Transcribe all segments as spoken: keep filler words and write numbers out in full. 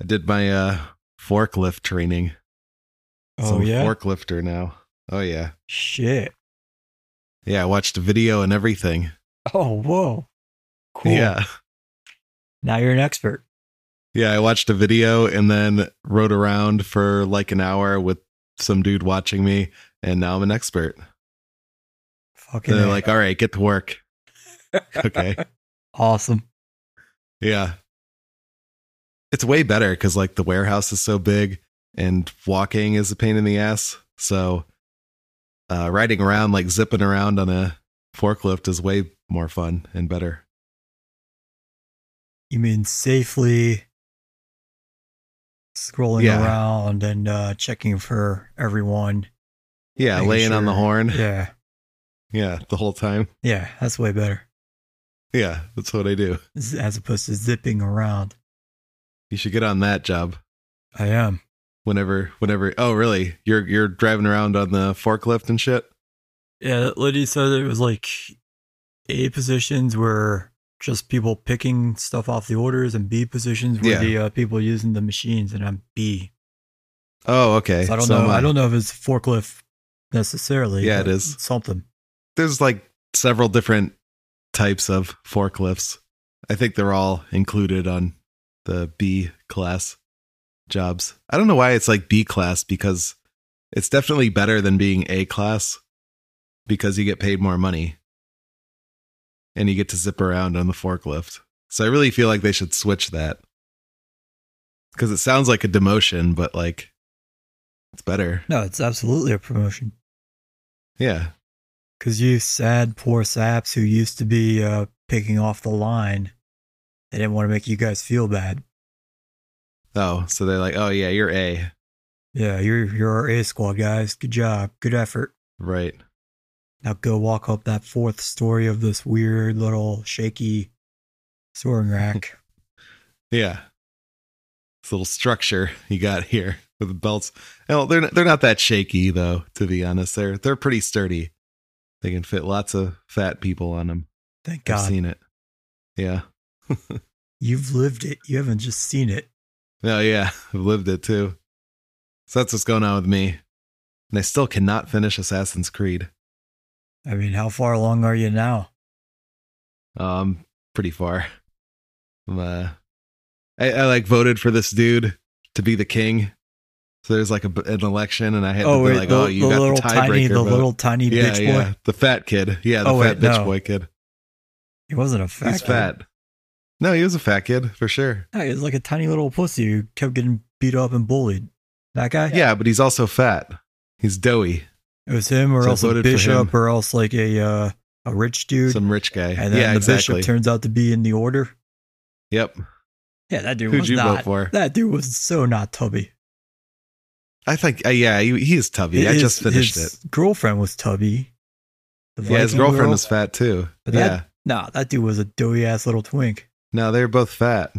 I did my uh, forklift training. Oh, so I'm yeah? a forklifter now. Oh, yeah. Shit. Yeah, I watched a video and everything. Oh, whoa. Cool. Yeah. Now you're an expert. Yeah, I watched a video and then rode around for like an hour with some dude watching me, and now I'm an expert. Fucking they're like, all right, get to work. Okay. Awesome. Yeah. It's way better because like the warehouse is so big and walking is a pain in the ass. So uh, riding around, like zipping around on a forklift is way more fun and better. You mean safely scrolling yeah. around and uh, checking for everyone. Yeah. Laying sure. on the horn. Yeah. Yeah. The whole time. Yeah. That's way better. Yeah. That's what I do. As opposed to zipping around. You should get on that job. I am. Whenever, whenever. Oh, really? You're, you're driving around on the forklift and shit. Yeah. That lady said it was like A positions where just people picking stuff off the orders, and B positions were yeah. the uh, people using the machines, and I'm B. Oh, okay. So I don't so know. I don't know if it's forklift necessarily. Yeah, it is something. There's like several different types of forklifts. I think they're all included on the B class jobs. I don't know why it's like B class, because it's definitely better than being A class because you get paid more money. And you get to zip around on the forklift. So I really feel like they should switch that. Because it sounds like a demotion, but like, it's better. No, it's absolutely a promotion. Yeah. Because you sad, poor saps who used to be uh, picking off the line, they didn't want to make you guys feel bad. Oh, so they're like, oh yeah, you're A. Yeah, you're, you're our A squad, guys. Good job. Good effort. Right. Now go walk up that fourth story of this weird little shaky soaring rack. Yeah. This little structure you got here with the belts. Well, they're not, they're not that shaky though, to be honest. They're they're pretty sturdy. They can fit lots of fat people on them. Thank God. I've seen it. Yeah. You've lived it. You haven't just seen it. Oh yeah, I've lived it too. So that's what's going on with me. And I still cannot finish Assassin's Creed. I mean, how far along are you now? Um, pretty far. I'm, uh, I, I like voted for this dude to be the king. So there's like a, an election, and I had oh, to be wait, like, the, "Oh, you the got the tiebreaker." The vote. Little tiny yeah, bitch boy, yeah. the fat kid, yeah, the oh, fat wait, bitch no. boy kid. He wasn't a fat. He's kid. fat. No, he was a fat kid for sure. No, he was like a tiny little pussy who kept getting beat up and bullied. That guy. Yeah, yeah, but he's also fat. He's doughy. It was him or so else a bishop or else like a uh, a rich dude. Some rich guy. And then yeah, the exactly. bishop turns out to be in the order. Yep. Yeah, that dude Who'd was you not. Vote for? That dude was so not tubby. I think, uh, yeah, he, he is tubby. His, I just finished his it. His girlfriend was tubby. The yeah, his girlfriend girl. was fat too. But yeah. That, nah, that dude was a doughy ass little twink. No, they were both fat.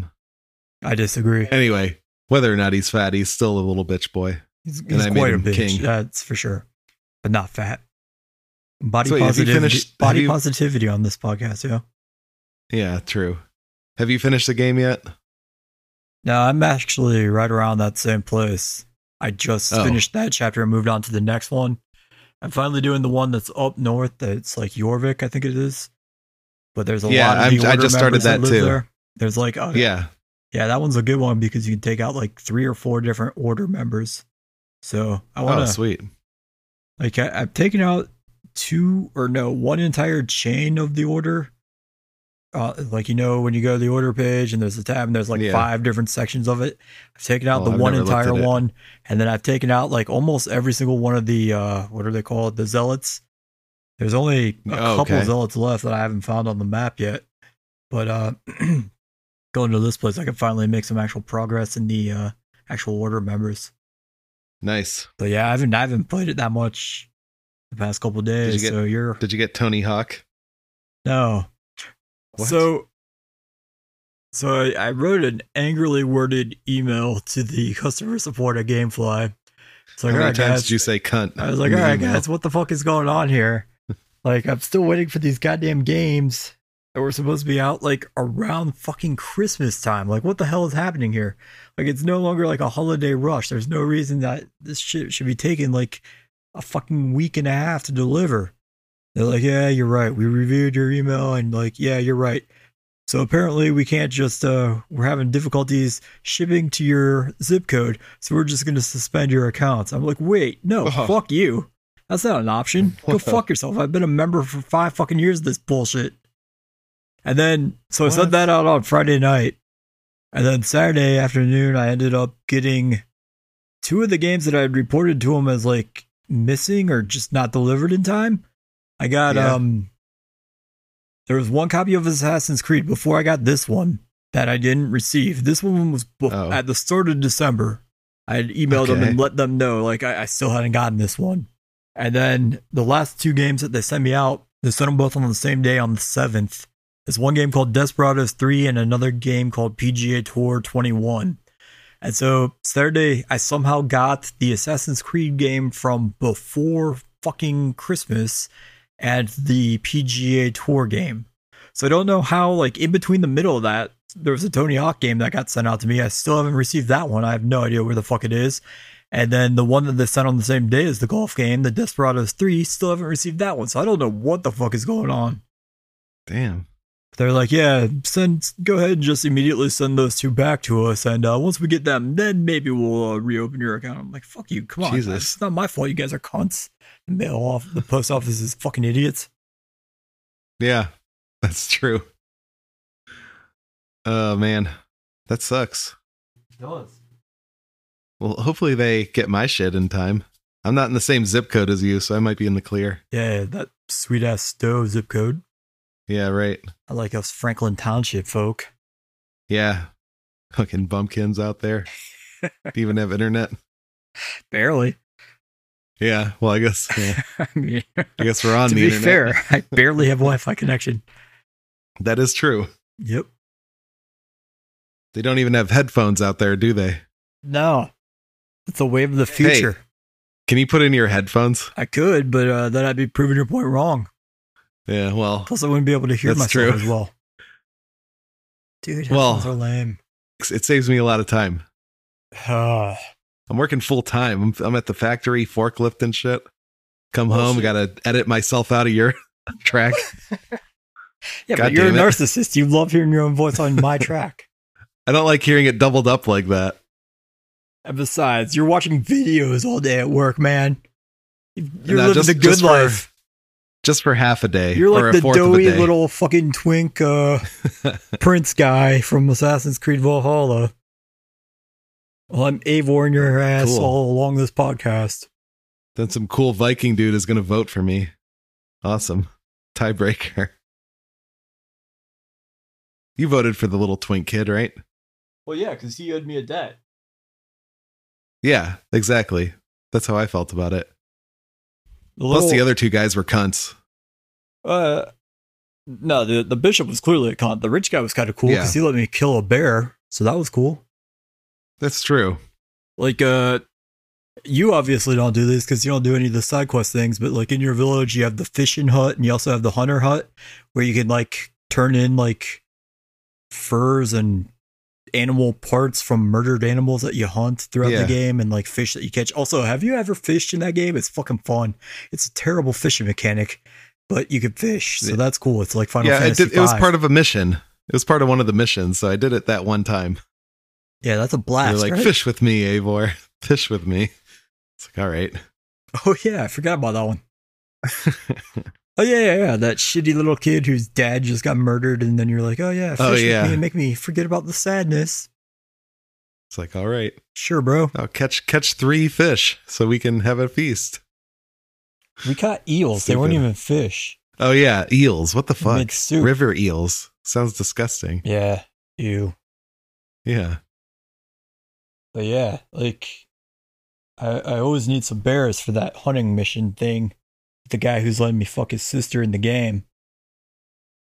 I disagree. Anyway, whether or not he's fat, he's still a little bitch boy. He's, he's quite a bitch. King. That's for sure. But not fat. Body so wait, positivity. Finished, body you, positivity on this podcast, yeah. Yeah, true. Have you finished the game yet? No, I'm actually right around that same place. I just oh. finished that chapter and moved on to the next one. I'm finally doing the one that's up north. That's like Jorvik, I think it is. But there's a yeah, lot of I'm, the order I just started that, that too. There. There's like oh, yeah, yeah, that one's a good one because you can take out like three or four different order members. So I want to. Oh, sweet. Like I, I've taken out two or no, one entire chain of the order. Uh, like, you know, when you go to the order page and there's a tab and there's like yeah. five different sections of it. I've taken out oh, the I've one entire one. It. And then I've taken out like almost every single one of the, uh, what are they called? The zealots. There's only a oh, couple okay. zealots left that I haven't found on the map yet. But uh, going to this place, I can finally make some actual progress in the uh, actual order members. Nice. So yeah, I haven't I haven't played it that much the past couple of days. Did you get, so you're Did you get Tony Hawk? No. What? So So I, I wrote an angrily worded email to the customer support at GameFly. So How many right, times guys, did you say cunt? I was like, all right, guys, what the fuck is going on here? Like, I'm still waiting for these goddamn games that were supposed to be out like around fucking Christmas time. Like, what the hell is happening here? Like, it's no longer like a holiday rush. There's no reason that this shit should be taking like a fucking week and a half to deliver. They're like, yeah, you're right. We reviewed your email and like, yeah, you're right. So apparently we can't just, uh, we're having difficulties shipping to your zip code. So we're just going to suspend your accounts. I'm like, wait, no, uh-huh. fuck you. That's not an option. Go fuck yourself. I've been a member for five fucking years of this bullshit. And then, so what? I sent that out on Friday night. And then Saturday afternoon, I ended up getting two of the games that I had reported to him as like missing or just not delivered in time. I got, yeah. um, there was one copy of Assassin's Creed before I got this one that I didn't receive. This one was b- oh. at the start of December. I had emailed okay. them and let them know, like, I, I still hadn't gotten this one. And then the last two games that they sent me out, they sent them both on the same day on the seventh. There's one game called Desperados three and another game called P G A Tour twenty-one. And so Saturday, I somehow got the Assassin's Creed game from before fucking Christmas and the P G A Tour game. So I don't know how, like, in between the middle of that, there was a Tony Hawk game that got sent out to me. I still haven't received that one. I have no idea where the fuck it is. And then the one that they sent on the same day as the golf game, the Desperados three, still haven't received that one. So I don't know what the fuck is going on. Damn. They're like, yeah, send, go ahead and just immediately send those two back to us. And uh, once we get them, then maybe we'll uh, reopen your account. I'm like, fuck you. Come on. Jesus. It's not my fault. You guys are cunts. The mail off, the post office is fucking idiots. Yeah, that's true. Oh, uh, man, that sucks. It does. Well, hopefully they get my shit in time. I'm not in the same zip code as you, so I might be in the clear. Yeah, that sweet ass Stowe zip code. Yeah, right. I like us Franklin Township folk. Yeah. Fucking bumpkins out there. Do you even have internet? Barely. Yeah. Well, I guess, yeah. I mean, I guess we're on to the internet. To be fair, I barely have Wi-Fi connection. That is true. Yep. They don't even have headphones out there, do they? No. It's the wave of the future. Hey, can you put in your headphones? I could, but uh, then I'd be proving your point wrong. Yeah, well, plus I wouldn't be able to hear myself true. as well. Dude, headphones well, are lame. It saves me a lot of time. Uh, I'm working full time. I'm, I'm at the factory, forklift and shit. Come well, home, shit. Gotta edit myself out of your track. Yeah, God, but you're a narcissist. You love hearing your own voice on my track. I don't like hearing it doubled up like that. And besides, you're watching videos all day at work, man. You're no, living just, the good just life. For, Just for half a day. You're like or the doughy little fucking twink uh, prince guy from Assassin's Creed Valhalla. Well, I'm Eivor your ass cool. all along this podcast. Then some cool Viking dude is going to vote for me. Awesome. Tiebreaker. You voted for the little twink kid, right? Well, yeah, because he owed me a debt. Yeah, exactly. That's how I felt about it. The Plus, little, the other two guys were cunts. Uh, no, the, the bishop was clearly a cunt. The rich guy was kind of cool because yeah. he let me kill a bear, so that was cool. That's true. Like, uh, you obviously don't do this because you don't do any of the side quest things, but like in your village, you have the fishing hut and you also have the hunter hut where you can like turn in like furs and animal parts from murdered animals that you hunt throughout yeah. the game and like fish that you catch. Also, have you ever fished in that game? It's fucking fun. It's a terrible fishing mechanic, but you can fish, so that's cool. It's like Final yeah, Fantasy. Yeah, it, it was part of a mission. It was part of one of the missions, so I did it that one time. Yeah, that's a blast. You're like, right? Fish with me, Eivor. Fish with me. It's like, all right. Oh yeah, I forgot about that one. Oh yeah, yeah, yeah, that shitty little kid whose dad just got murdered, and then you're like, oh yeah, fish oh, yeah. with me and make me forget about the sadness. It's like, all right. Sure, bro. I'll catch catch three fish so we can have a feast. We caught eels. Stupid. They weren't even fish. Oh yeah, eels. What the fuck? River eels. Sounds disgusting. Yeah. Ew. Yeah. But yeah, like, I, I always need some bears for that hunting mission thing. The guy who's letting me fuck his sister in the game.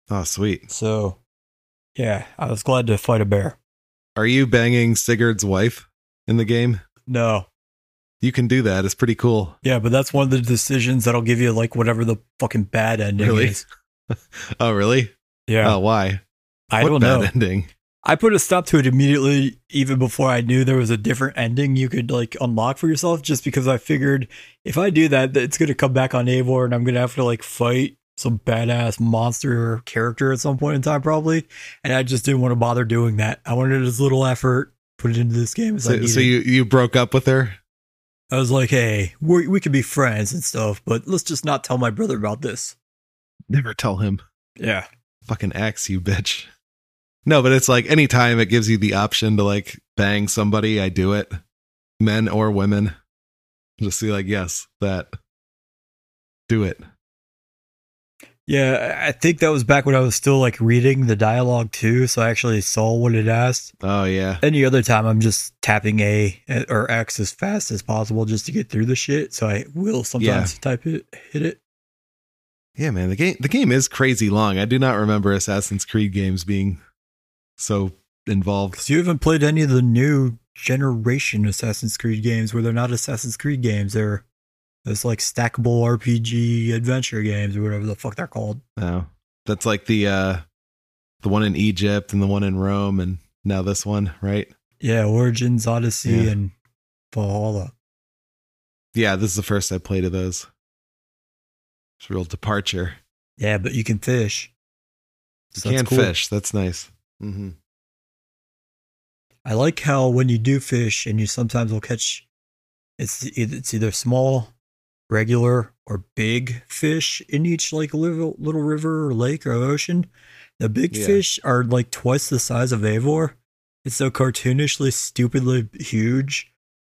Oh, sweet. So, yeah, I was glad to fight a bear. Are you banging Sigurd's wife in the game? No. You can do that. It's pretty cool. Yeah, but that's one of the decisions that'll give you, like, whatever the fucking bad ending really? is. Oh, really? Yeah. Oh, why? I what don't know. Ending? I put a stop to it immediately, even before I knew there was a different ending you could like unlock for yourself, just because I figured if I do that, it's going to come back on A W O R D and I'm going to have to like fight some badass monster character at some point in time, probably. And I just didn't want to bother doing that. I wanted as little effort, put it into this game as so, I needed. So you, you broke up with her? I was like, hey, we we could be friends and stuff, but let's just not tell my brother about this. Never tell him. Yeah. Fucking axe, you bitch. No, but it's like anytime it gives you the option to like bang somebody, I do it. Men or women. Just see like, yes, that. Do it. Yeah, I think that was back when I was still like reading the dialogue too, so I actually saw what it asked. Oh yeah. Any other time I'm just tapping A or X as fast as possible just to get through the shit. So I will sometimes yeah. type it, hit it. Yeah, man, the game the game is crazy long. I do not remember Assassin's Creed games being so involved. So you haven't played any of the new generation Assassin's Creed games where they're not Assassin's Creed games, they're It's like stackable R P G adventure games or whatever the fuck they're called. Oh, that's like the uh, the one in Egypt and the one in Rome and now this one, right? Yeah, Origins, Odyssey, yeah. and Valhalla. Yeah, this is the first I played of those. It's a real departure. Yeah, but you can fish. So you can cool. fish. That's nice. Mm-hmm. I like how when you do fish and you sometimes will catch, it's it's either small, regular or big fish in each like little, little river or lake or ocean. The big yeah. fish are like twice the size of A W O R. It's so cartoonishly, stupidly huge.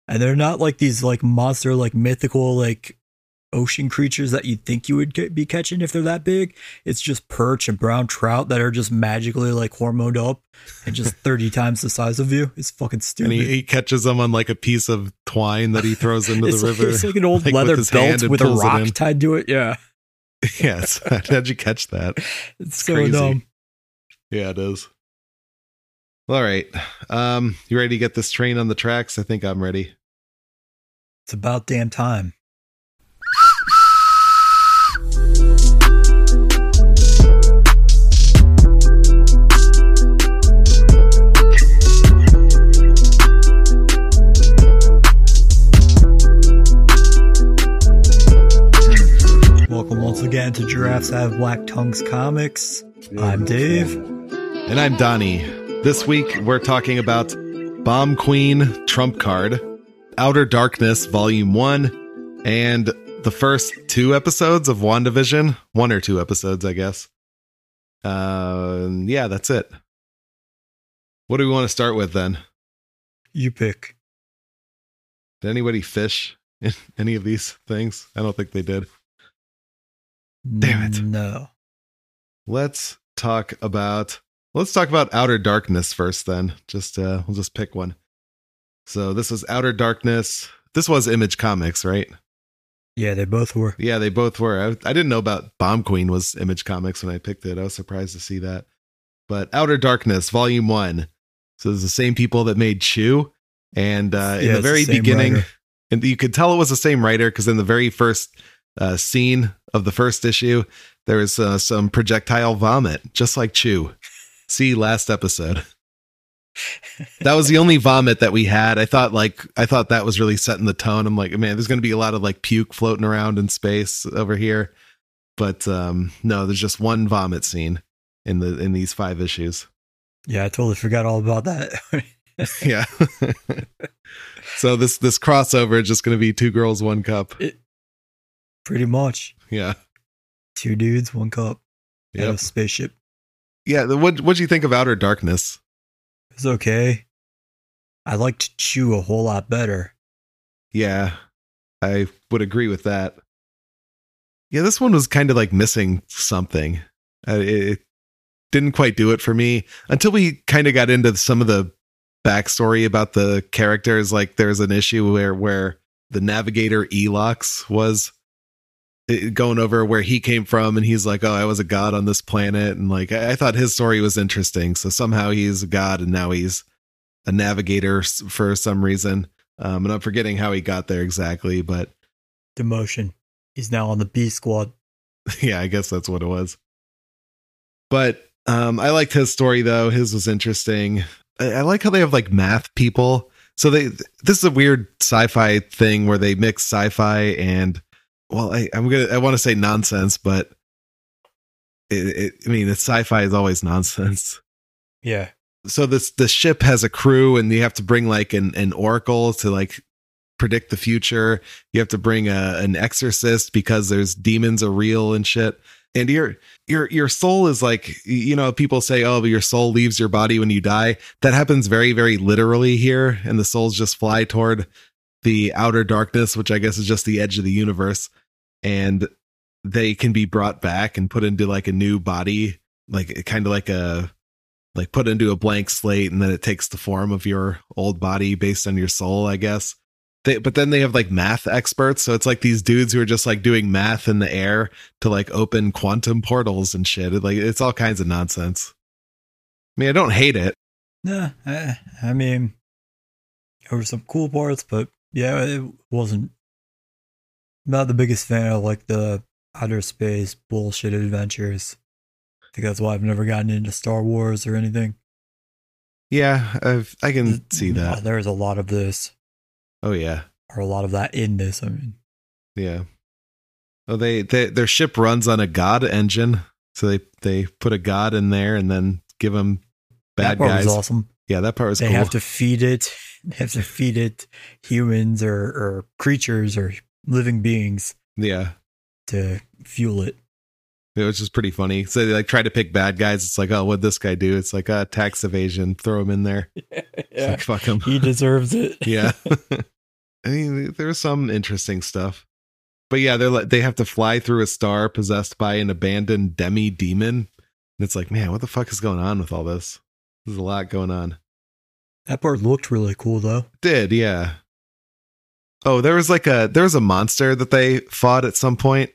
And they're not like these like monster, like mythical, like ocean creatures that you'd think you would c- be catching if they're that big. It's just perch and brown trout that are just magically like hormoned up and just thirty times the size of you. It's fucking stupid. And he, he catches them on like a piece of twine that he throws into the river. Like, it's like an old like leather with belt with a rock tied to it. Yeah. Yes. Yeah, how'd you catch that? It's so crazy. Dumb. Yeah, it is. All right. Um, you ready to get this train on the tracks? I think I'm ready. It's about damn time. Welcome once again to Giraffes Have Black Tongues Comics. I'm Dave. And I'm Donnie. This week we're talking about Bomb Queen Trump Card, Outer Darkness Volume one, and the first two episodes of WandaVision. One or two episodes, I guess. Uh, yeah, that's it. What do we want to start with then? You pick. Did anybody fish in any of these things? I don't think they did. Damn it. No. Let's talk about let's talk about Outer Darkness first then. Just uh we'll just pick one. So this was Outer Darkness. This was Image Comics, right? Yeah, they both were. Yeah, they both were. I, I didn't know about Bomb Queen was Image Comics when I picked it. I was surprised to see that. But Outer Darkness, Volume one. So it's the same people that made Chew. And uh yeah, in the very the beginning, writer. And you could tell it was the same writer because in the very first uh, scene of the first issue, there was uh, some projectile vomit, just like Chew. See last episode. That was the only vomit that we had. I thought like, I thought that was really setting the tone. I'm like, man, there's going to be a lot of like puke floating around in space over here. But um, no, there's just one vomit scene in the, in these five issues. Yeah. I totally forgot all about that. Yeah. So this, this crossover is just going to be two girls, one cup. It- Pretty much. Yeah. Two dudes, one cup. Yeah. A spaceship. Yeah. What What do you think of Outer Darkness? It's okay. I liked Chew a whole lot better. Yeah. I would agree with that. Yeah. This one was kind of like missing something. Uh, it, it didn't quite do it for me until we kind of got into some of the backstory about the characters. Like there's an issue where, where the navigator Elox was. It, going over where he came from and he's like, oh, I was a god on this planet. And like, I, I thought his story was interesting. So somehow he's a god and now he's a navigator s- for some reason. Um, and I'm forgetting how he got there exactly, but demotion. He's now on the B squad. Yeah, I guess that's what it was. But Um, I liked his story, though. His was interesting. I, I like how they have like math people. So they this is a weird sci-fi thing where they mix sci-fi and, well, I, I'm gonna I want to say nonsense, but it, it, I mean, the sci-fi is always nonsense. Yeah. So this the ship has a crew, and you have to bring like an, an oracle to like predict the future. You have to bring a, an exorcist because there's demons are real and shit. And your your your soul is like, you know, people say, oh, but your soul leaves your body when you die. That happens very, very literally here. And the souls just fly toward the outer darkness, which I guess is just the edge of the universe. And they can be brought back and put into like a new body, like kind of like a like put into a blank slate. And then it takes the form of your old body based on your soul, I guess. They, but then they have like math experts. So it's like these dudes who are just like doing math in the air to like open quantum portals and shit. It, like it's all kinds of nonsense. I mean, I don't hate it. No, I, I mean, there were some cool parts, but yeah, it wasn't not the biggest fan of like the outer space bullshit adventures. I think that's why I've never gotten into Star Wars or anything. Yeah, I've, I can the, see that. There's a lot of this. Oh yeah, or a lot of that in this. I mean, yeah. Oh, they, they their ship runs on a god engine, so they they put a god in there and then give them bad guys. That part guys. was awesome. Yeah, that part was. They cool. have to feed it. They have to feed it humans or, or creatures or living beings. Yeah, to fuel it. It was just pretty funny. So they like try to pick bad guys. It's like, oh, what'd this guy do? It's like, uh, tax evasion. Throw him in there. Yeah, yeah. Like, fuck him. He deserves it. Yeah. I mean, there's some interesting stuff, but yeah, they're like, they have to fly through a star possessed by an abandoned demi demon. And it's like, man, what the fuck is going on with all this? There's a lot going on. That part looked really cool though. It did. Yeah. Oh, there was like a, there was a monster that they fought at some point.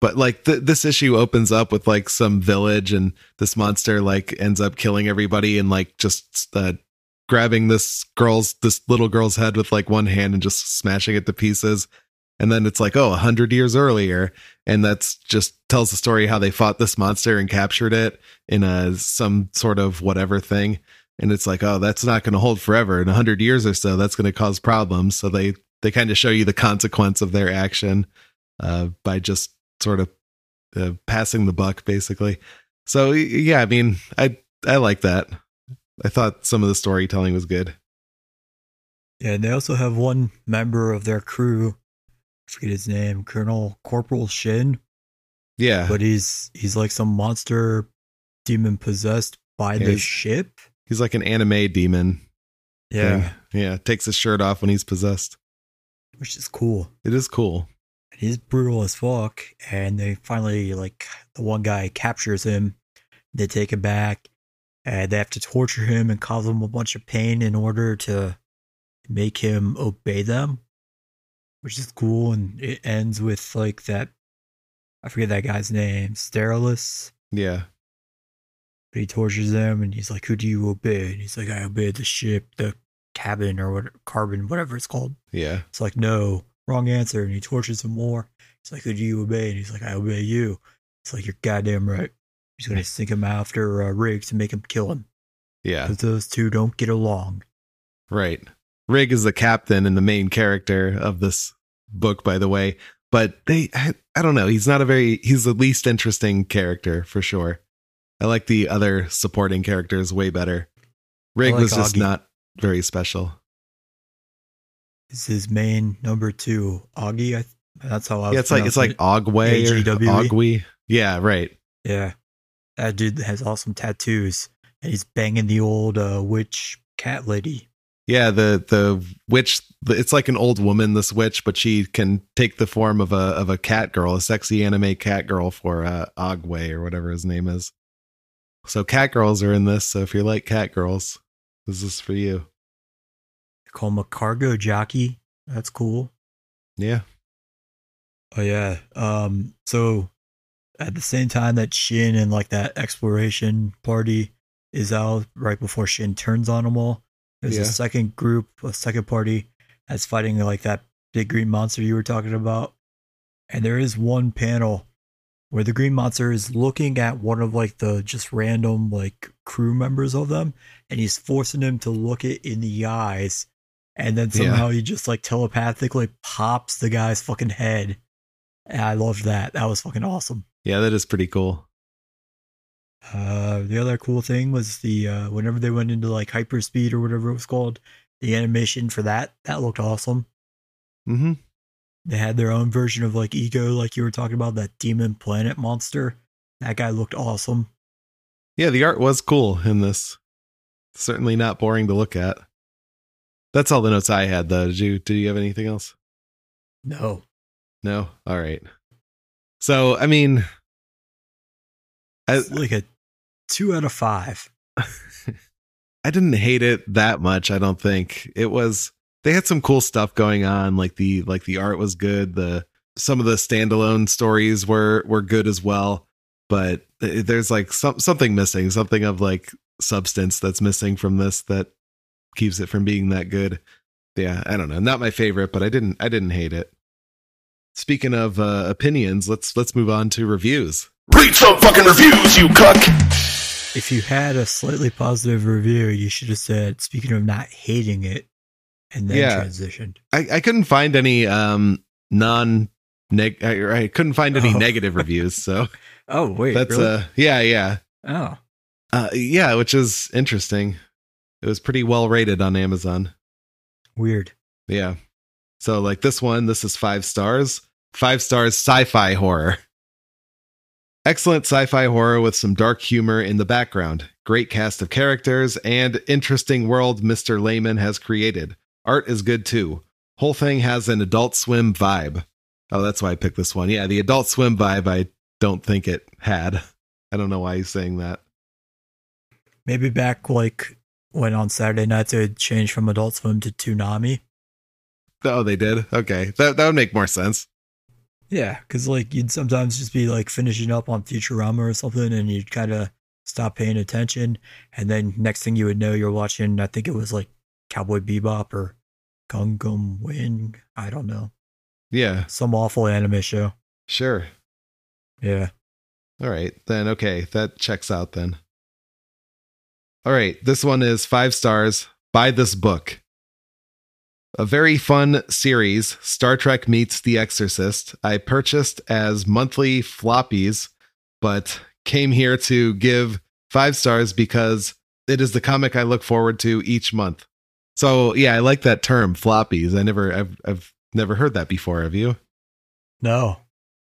But like th- this issue opens up with like some village and this monster like ends up killing everybody and like just uh, grabbing this girl's, this little girl's head with like one hand and just smashing it to pieces. And then it's like, oh, a hundred years earlier. And that's just tells the story how they fought this monster and captured it in a, some sort of whatever thing. And it's like, oh, that's not going to hold forever. In a hundred years or so, that's going to cause problems. So they, they kind of show you the consequence of their action uh, by just, sort of uh, passing the buck basically. So yeah, I mean, I, I like that. I thought some of the storytelling was good. Yeah. And they also have one member of their crew. I forget his name, Colonel Corporal Shin. Yeah. But he's, he's like some monster demon possessed by yeah, the ship. He's like an anime demon. Yeah. Thing. Yeah. Takes his shirt off when he's possessed. Which is cool. It is cool. He's brutal as fuck, and they finally, like, the one guy captures him, they take him back, and they have to torture him and cause him a bunch of pain in order to make him obey them, which is cool, and it ends with, like, that, I forget that guy's name, Sterilus? Yeah. But he tortures him, and he's like, who do you obey? And he's like, I obey the ship, the cabin, or whatever, carbon, whatever it's called. Yeah. It's like, no. Wrong answer, and he tortures him more. He's like, who do you obey? And he's like, I obey you. It's like, you're goddamn right. He's going to sink him after uh, Riggs to make him kill him. Yeah. Because those two don't get along. Right. Riggs is the captain and the main character of this book, by the way. But they, I, I don't know. He's not a very, he's the least interesting character for sure. I like the other supporting characters way better. Riggs like was just Augie. Not very special. Is his main number two Augie? I th- that's how I. Was yeah, it's like it's like Ogway A G W E. Or Ogwe. Yeah, right. Yeah, that dude has awesome tattoos, and he's banging the old uh, witch cat lady. Yeah, the the witch. It's like an old woman, this witch, but she can take the form of a of a cat girl, a sexy anime cat girl for uh, Ogway or whatever his name is. So cat girls are in this. So if you like cat girls, this is for you. Call him a cargo jockey. That's cool. Yeah. Oh yeah. Um, so at the same time that Shin and like that exploration party is out right before Shin turns on them all, there's yeah. a second group, a second party that's fighting like that big green monster you were talking about. And there is one panel where the Green Monster is looking at one of like the just random like crew members of them, and he's forcing him to look it in the eyes, and then somehow yeah. he just like telepathically pops the guy's fucking head. And I loved that. That was fucking awesome. Yeah, that is pretty cool. Uh, the other cool thing was the uh, whenever they went into like hyperspeed or whatever it was called, the animation for that that looked awesome. Mm-hmm. They had their own version of like Ego, like you were talking about, that demon planet monster. That guy looked awesome. Yeah, the art was cool in this. Certainly not boring to look at. That's all the notes I had, though. Did you, did you have anything else? No. No? All right. So, I mean... I, like a two out of five. I didn't hate it that much, I don't think. It was... They had some cool stuff going on. Like the, like the art was good. The, some of the standalone stories were, were good as well, but there's like some, something missing, something of like substance that's missing from this that keeps it from being that good. Yeah. I don't know. Not my favorite, but I didn't, I didn't hate it. Speaking of uh, opinions, let's, let's move on to reviews. Read some fucking reviews, you cuck. If you had a slightly positive review, you should have said, speaking of not hating it, and then yeah. transitioned. I, I couldn't find any um, non neg. I, I couldn't find any oh. negative reviews. So, oh wait, that's really? uh yeah, yeah. Oh, uh, yeah, which is interesting. It was pretty well rated on Amazon. Weird. Yeah. So like this one, this is five stars. Five stars. Sci-fi horror. Excellent sci-fi horror with some dark humor in the background. Great cast of characters and interesting world Mister Layman has created. Art is good too. Whole thing has an Adult Swim vibe. Oh, that's why I picked this one. Yeah, the Adult Swim vibe I don't think it had. I don't know why he's saying that. Maybe back like when on Saturday nights they would change from Adult Swim to Toonami. Oh, they did? Okay. That that would make more sense. Yeah, because like you'd sometimes just be like finishing up on Futurama or something and you'd kind of stop paying attention, and then next thing you would know you're watching, I think it was like Cowboy Bebop or Gungam Wing. I don't know. Yeah. Some awful anime show. Sure. Yeah. All right. Then, okay. That checks out then. All right. This one is five stars. Buy this book. A very fun series. Star Trek meets The Exorcist. I purchased as monthly floppies, but came here to give five stars because it is the comic I look forward to each month. So yeah, I like that term, floppies. I never, I've, I've never heard that before. Have you? No.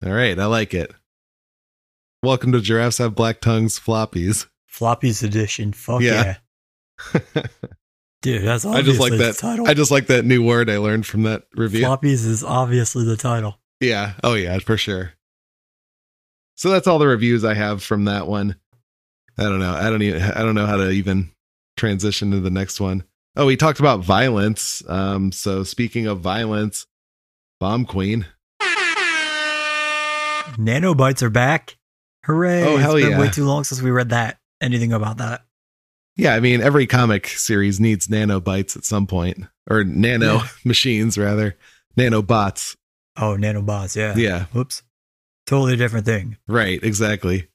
All right, I like it. Welcome to Giraffes Have Black Tongues floppies. Floppies edition. Fuck yeah, yeah. Dude, that's obviously I just like the that. Title. I just like that new word I learned from that review. Floppies is obviously the title. Yeah. Oh yeah, for sure. So that's all the reviews I have from that one. I don't know. I don't even. I don't know how to even transition to the next one. Oh, we talked about violence. Um, so speaking of violence, Bomb Queen. Nanobites are back. Hooray. Oh, hell yeah. It's been way too long since we read that. Anything about that. Yeah, I mean, every comic series needs nanobites at some point. Or nano yeah. machines, rather. Nanobots. Oh, nanobots, yeah. Yeah. Whoops. Totally different thing. Right, exactly.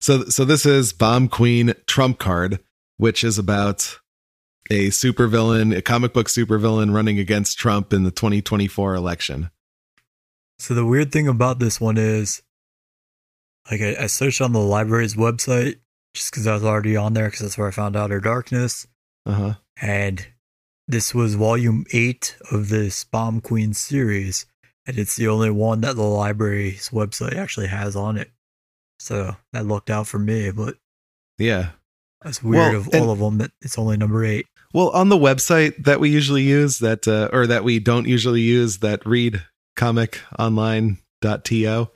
So, so this is Bomb Queen Trump Card, which is about... a supervillain, a comic book supervillain running against Trump in the twenty twenty-four election. So the weird thing about this one is, like, I, I searched on the library's website just because I was already on there because that's where I found Outer Darkness. Uh-huh. And this was volume eight of this Bomb Queen series, and it's the only one that the library's website actually has on it. So that looked out for me, but... yeah. That's weird well, of and, all of them that it's only number eight. Well, on the website that we usually use that, uh, or that we don't usually use, that read comic online dot to,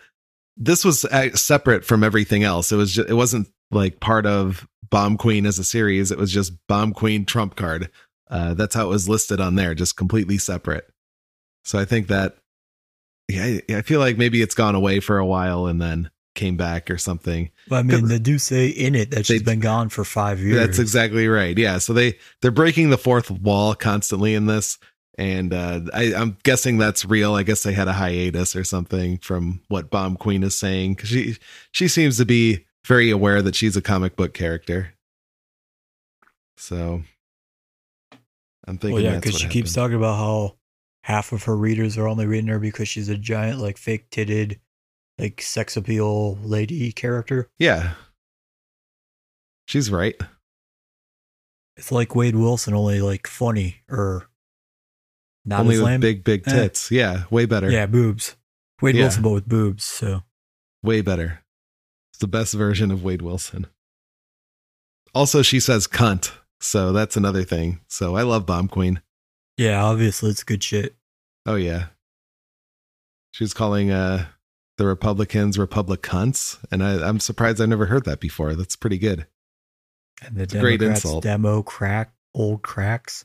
this was uh, separate from everything else. It was, just, it wasn't like part of Bomb Queen as a series. It was just Bomb Queen Trump Card. Uh, that's how it was listed on there, just completely separate. So I think that, yeah, I, I feel like maybe it's gone away for a while and then came back or something. Well, I mean, they do say in it that she's been gone for five years. That's exactly right. Yeah. So they, they're breaking the fourth wall constantly in this, And uh, I, I'm guessing that's real. I guess they had a hiatus or something from what Bomb Queen is saying, because she she seems to be very aware that she's a comic book character. So I'm thinking, well, yeah, because she happened. keeps talking about how half of her readers are only reading her because she's a giant, like, fake titted, like, sex appeal lady character. Yeah, she's right. It's like Wade Wilson, only like funny or. Not Only with lame. big, big tits. Eh. Yeah, way better. Yeah, boobs. Wade yeah. Wilson, but with boobs. So, way better. It's the best version of Wade Wilson. Also, she says cunt. So that's another thing. So I love Bomb Queen. Yeah, obviously it's good shit. Oh, yeah. She's calling uh, the Republicans Republic cunts. And I, I'm surprised I've never heard that before. That's pretty good. And the Democrats, great insult. Demo crack, old cracks.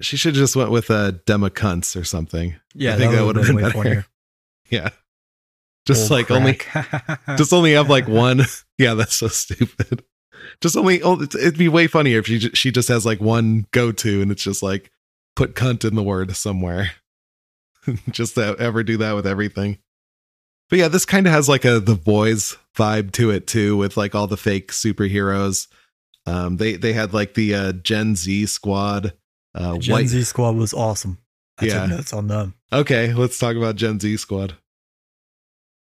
She should have just went with a uh, democunts or something. Yeah, I think that would have been better. Funnier. Yeah, just Old like crack. only, just only have like one. Yeah, that's so stupid. Just only, it'd be way funnier if she she just has like one go to, and it's just like put cunt in the word somewhere. Just to ever do that with everything. But yeah, this kind of has like a The Boys vibe to it too, with like all the fake superheroes. Um, they they had like the uh, Gen Z squad. Uh, Gen White. Z Squad was awesome. I yeah. took notes on them. Okay, let's talk about Gen Z Squad.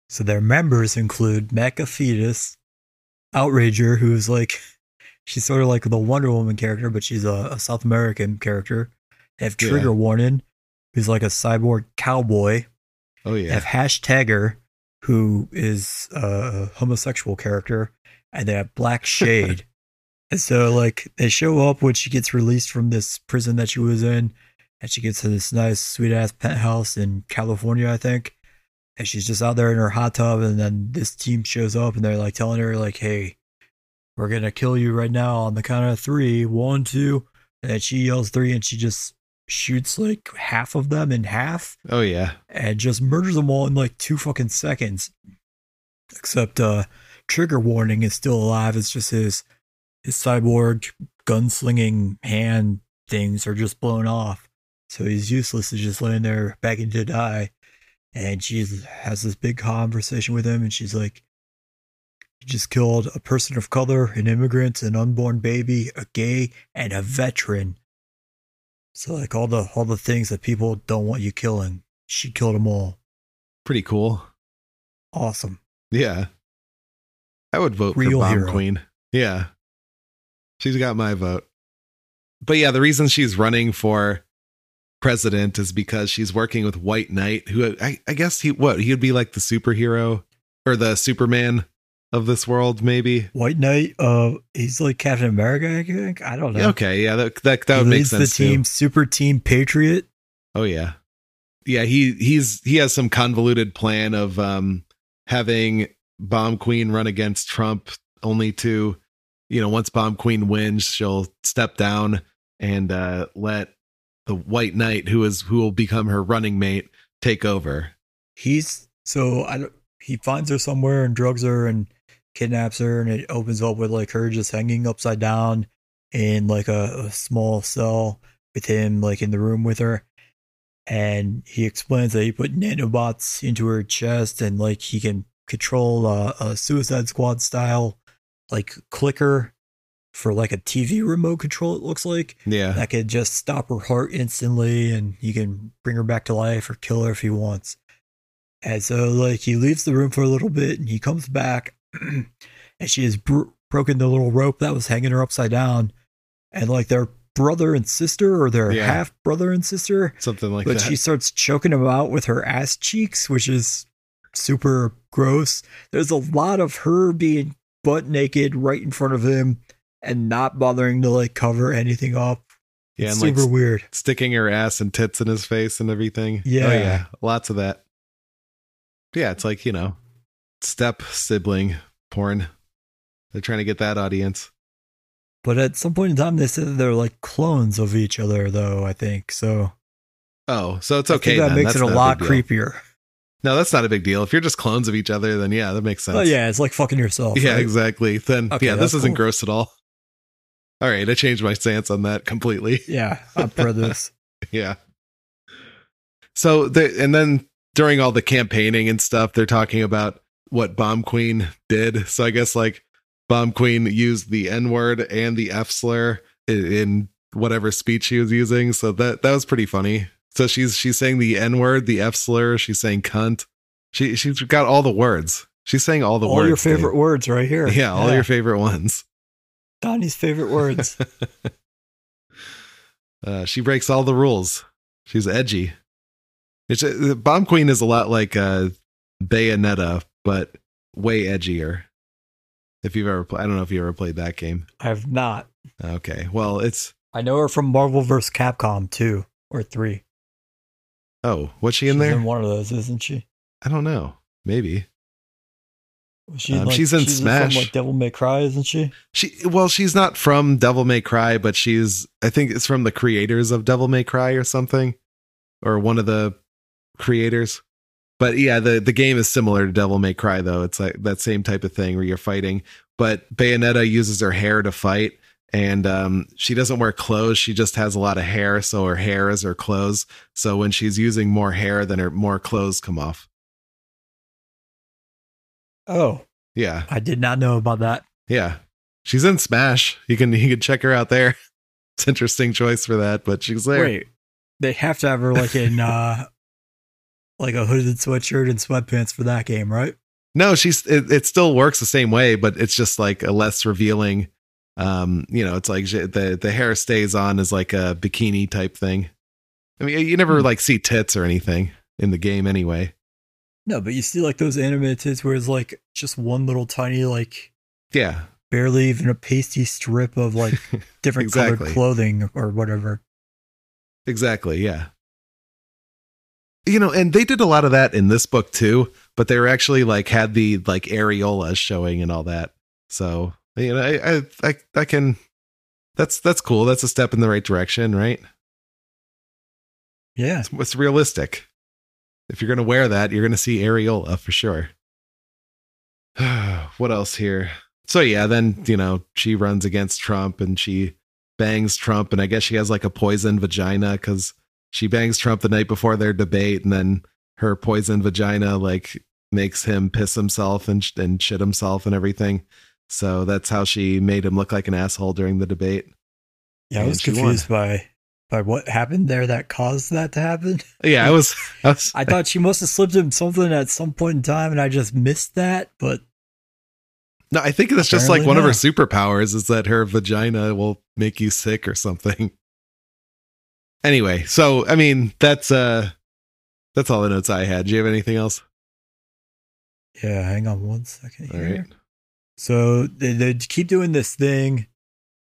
So their members include Mecha Fetus, Outrager, who's like, she's sort of like the Wonder Woman character, but she's a, a South American character. They have Trigger yeah. Warning, who's like a cyborg cowboy. Oh, yeah. They have Hashtagger, who is a homosexual character. And they have Black Shade. And so, like, they show up when she gets released from this prison that she was in, and she gets to this nice, sweet-ass penthouse in California, I think, and she's just out there in her hot tub, and then this team shows up, and they're, like, telling her, like, hey, we're going to kill you right now on the count of three, one, two, and then she yells three, and she just shoots, like, half of them in half. Oh, yeah. And just murders them all in, like, two fucking seconds. Except uh, Trigger Warning is still alive. It's just his... His cyborg gunslinging hand things are just blown off. So he's useless. He's just laying there begging to die. And she has this big conversation with him. And she's like, you just killed a person of color, an immigrant, an unborn baby, a gay, and a veteran. So like all the, all the things that people don't want you killing. She killed them all. Pretty cool. Awesome. Yeah. I would vote Real for Bomb hero. Queen. Yeah. She's got my vote. But yeah, the reason she's running for president is because she's working with White Knight, who I, I guess he what he would be like the superhero or the Superman of this world, maybe. White Knight, uh, he's like Captain America, I think. I don't know. Okay, yeah, that that, that would make sense. He's the team, too. Super Team Patriot. Oh yeah, yeah. He he's he has some convoluted plan of um having Bomb Queen run against Trump, only to. You know, once Bomb Queen wins, she'll step down and uh, let the White Knight, who is who will become her running mate, take over. He's so I don't, he finds her somewhere and drugs her and kidnaps her, and it opens up with like her just hanging upside down in like a, a small cell with him, like in the room with her. And he explains that he put nanobots into her chest and like he can control uh, a Suicide Squad style. Like clicker for like a T V remote control, it looks like. Yeah. That could just stop her heart instantly and you can bring her back to life or kill her if he wants. And so like he leaves the room for a little bit and he comes back and she has bro- broken the little rope that was hanging her upside down. And like their brother and sister or their yeah. half brother and sister. Something like but that. But she starts choking him out with her ass cheeks, which is super gross. There's a lot of her being butt naked right in front of him and not bothering to like cover anything up. Yeah, it's and super like, weird. Sticking her ass and tits in his face and everything. Yeah. Oh, yeah. Lots of that. Yeah. It's like, you know, step sibling porn. They're trying to get that audience. But at some point in time, they said they're like clones of each other though, I think. So. Oh, so it's okay. That then. makes that's it a lot creepier. No, that's not a big deal. If you're just clones of each other, then yeah, that makes sense. Oh yeah, it's like fucking yourself. Yeah, right? Exactly. Then okay, yeah, this isn't cool. Gross at all. All right, I changed my stance on that completely. Yeah, I'm proud of this. Yeah. So, the, and then during all the campaigning and stuff, they're talking about what Bomb Queen did. So I guess like Bomb Queen used the N-word and the F-slur in, in whatever speech she was using. So that, that was pretty funny. So she's, she's saying the N-word, the F-slur. She's saying cunt. She, she's got all the words. She's saying all the all words. All your favorite Dave. words right here. Yeah, all yeah. your favorite ones. Donnie's favorite words. uh, she breaks all the rules. She's edgy. It's uh, Bomb Queen is a lot like uh, Bayonetta, but way edgier. If you've ever, pl- I don't know if you ever played that game. I have not. Okay, well, it's. I know her from Marvel versus. Capcom two or three. Oh, was she in She's there? In one of those, isn't she? I don't know. Maybe. She, um, like, she's in she's Smash. From, like, Devil May Cry, isn't she? She well, she's not from Devil May Cry, but she's. I think it's from the creators of Devil May Cry or something, or one of the creators. But yeah, the, the game is similar to Devil May Cry, though. It's like that same type of thing where you're fighting. But Bayonetta uses her hair to fight, and um, she doesn't wear clothes. She just has a lot of hair, so her hair is her clothes. So when she's using more hair, then her more clothes come off. Oh yeah, I did not know about that. Yeah, she's in Smash. You can you can check her out there. It's an interesting choice for that, but she's there. Wait, they have to have her like in uh, like a hooded sweatshirt and sweatpants for that game, right? No, she's it, it still works the same way, but it's just like a less revealing. Um, you know, it's like the the hair stays on as like a bikini type thing. I mean, you never like see tits or anything in the game anyway. No, but you see like those animated tits where it's like just one little tiny, like, yeah, barely even a pasty strip of like different exactly. colored clothing or whatever. Exactly. Yeah. You know, and they did a lot of that in this book too, but they were actually like had the like areolas showing and all that. So, you know, I, I, I, I can, that's, that's cool. That's a step in the right direction, right? Yeah. It's, it's realistic. If you're going to wear that, you're going to see areola for sure. What else here? So yeah, then, you know, she runs against Trump and she bangs Trump. And I guess she has like a poisoned vagina because she bangs Trump the night before their debate. And then her poisoned vagina, like, makes him piss himself and, and shit himself and everything. So that's how she made him look like an asshole during the debate. Yeah, and I was confused won. by... By what happened there that caused that to happen? Yeah, I was. I, was, I thought she must have slipped him something at some point in time, and I just missed that. But no, I think that's just like one not. of her superpowers is that her vagina will make you sick or something. Anyway, so I mean, that's uh, that's all the notes I had. Do you have anything else? Yeah, hang on one second here. All right. So they, they keep doing this thing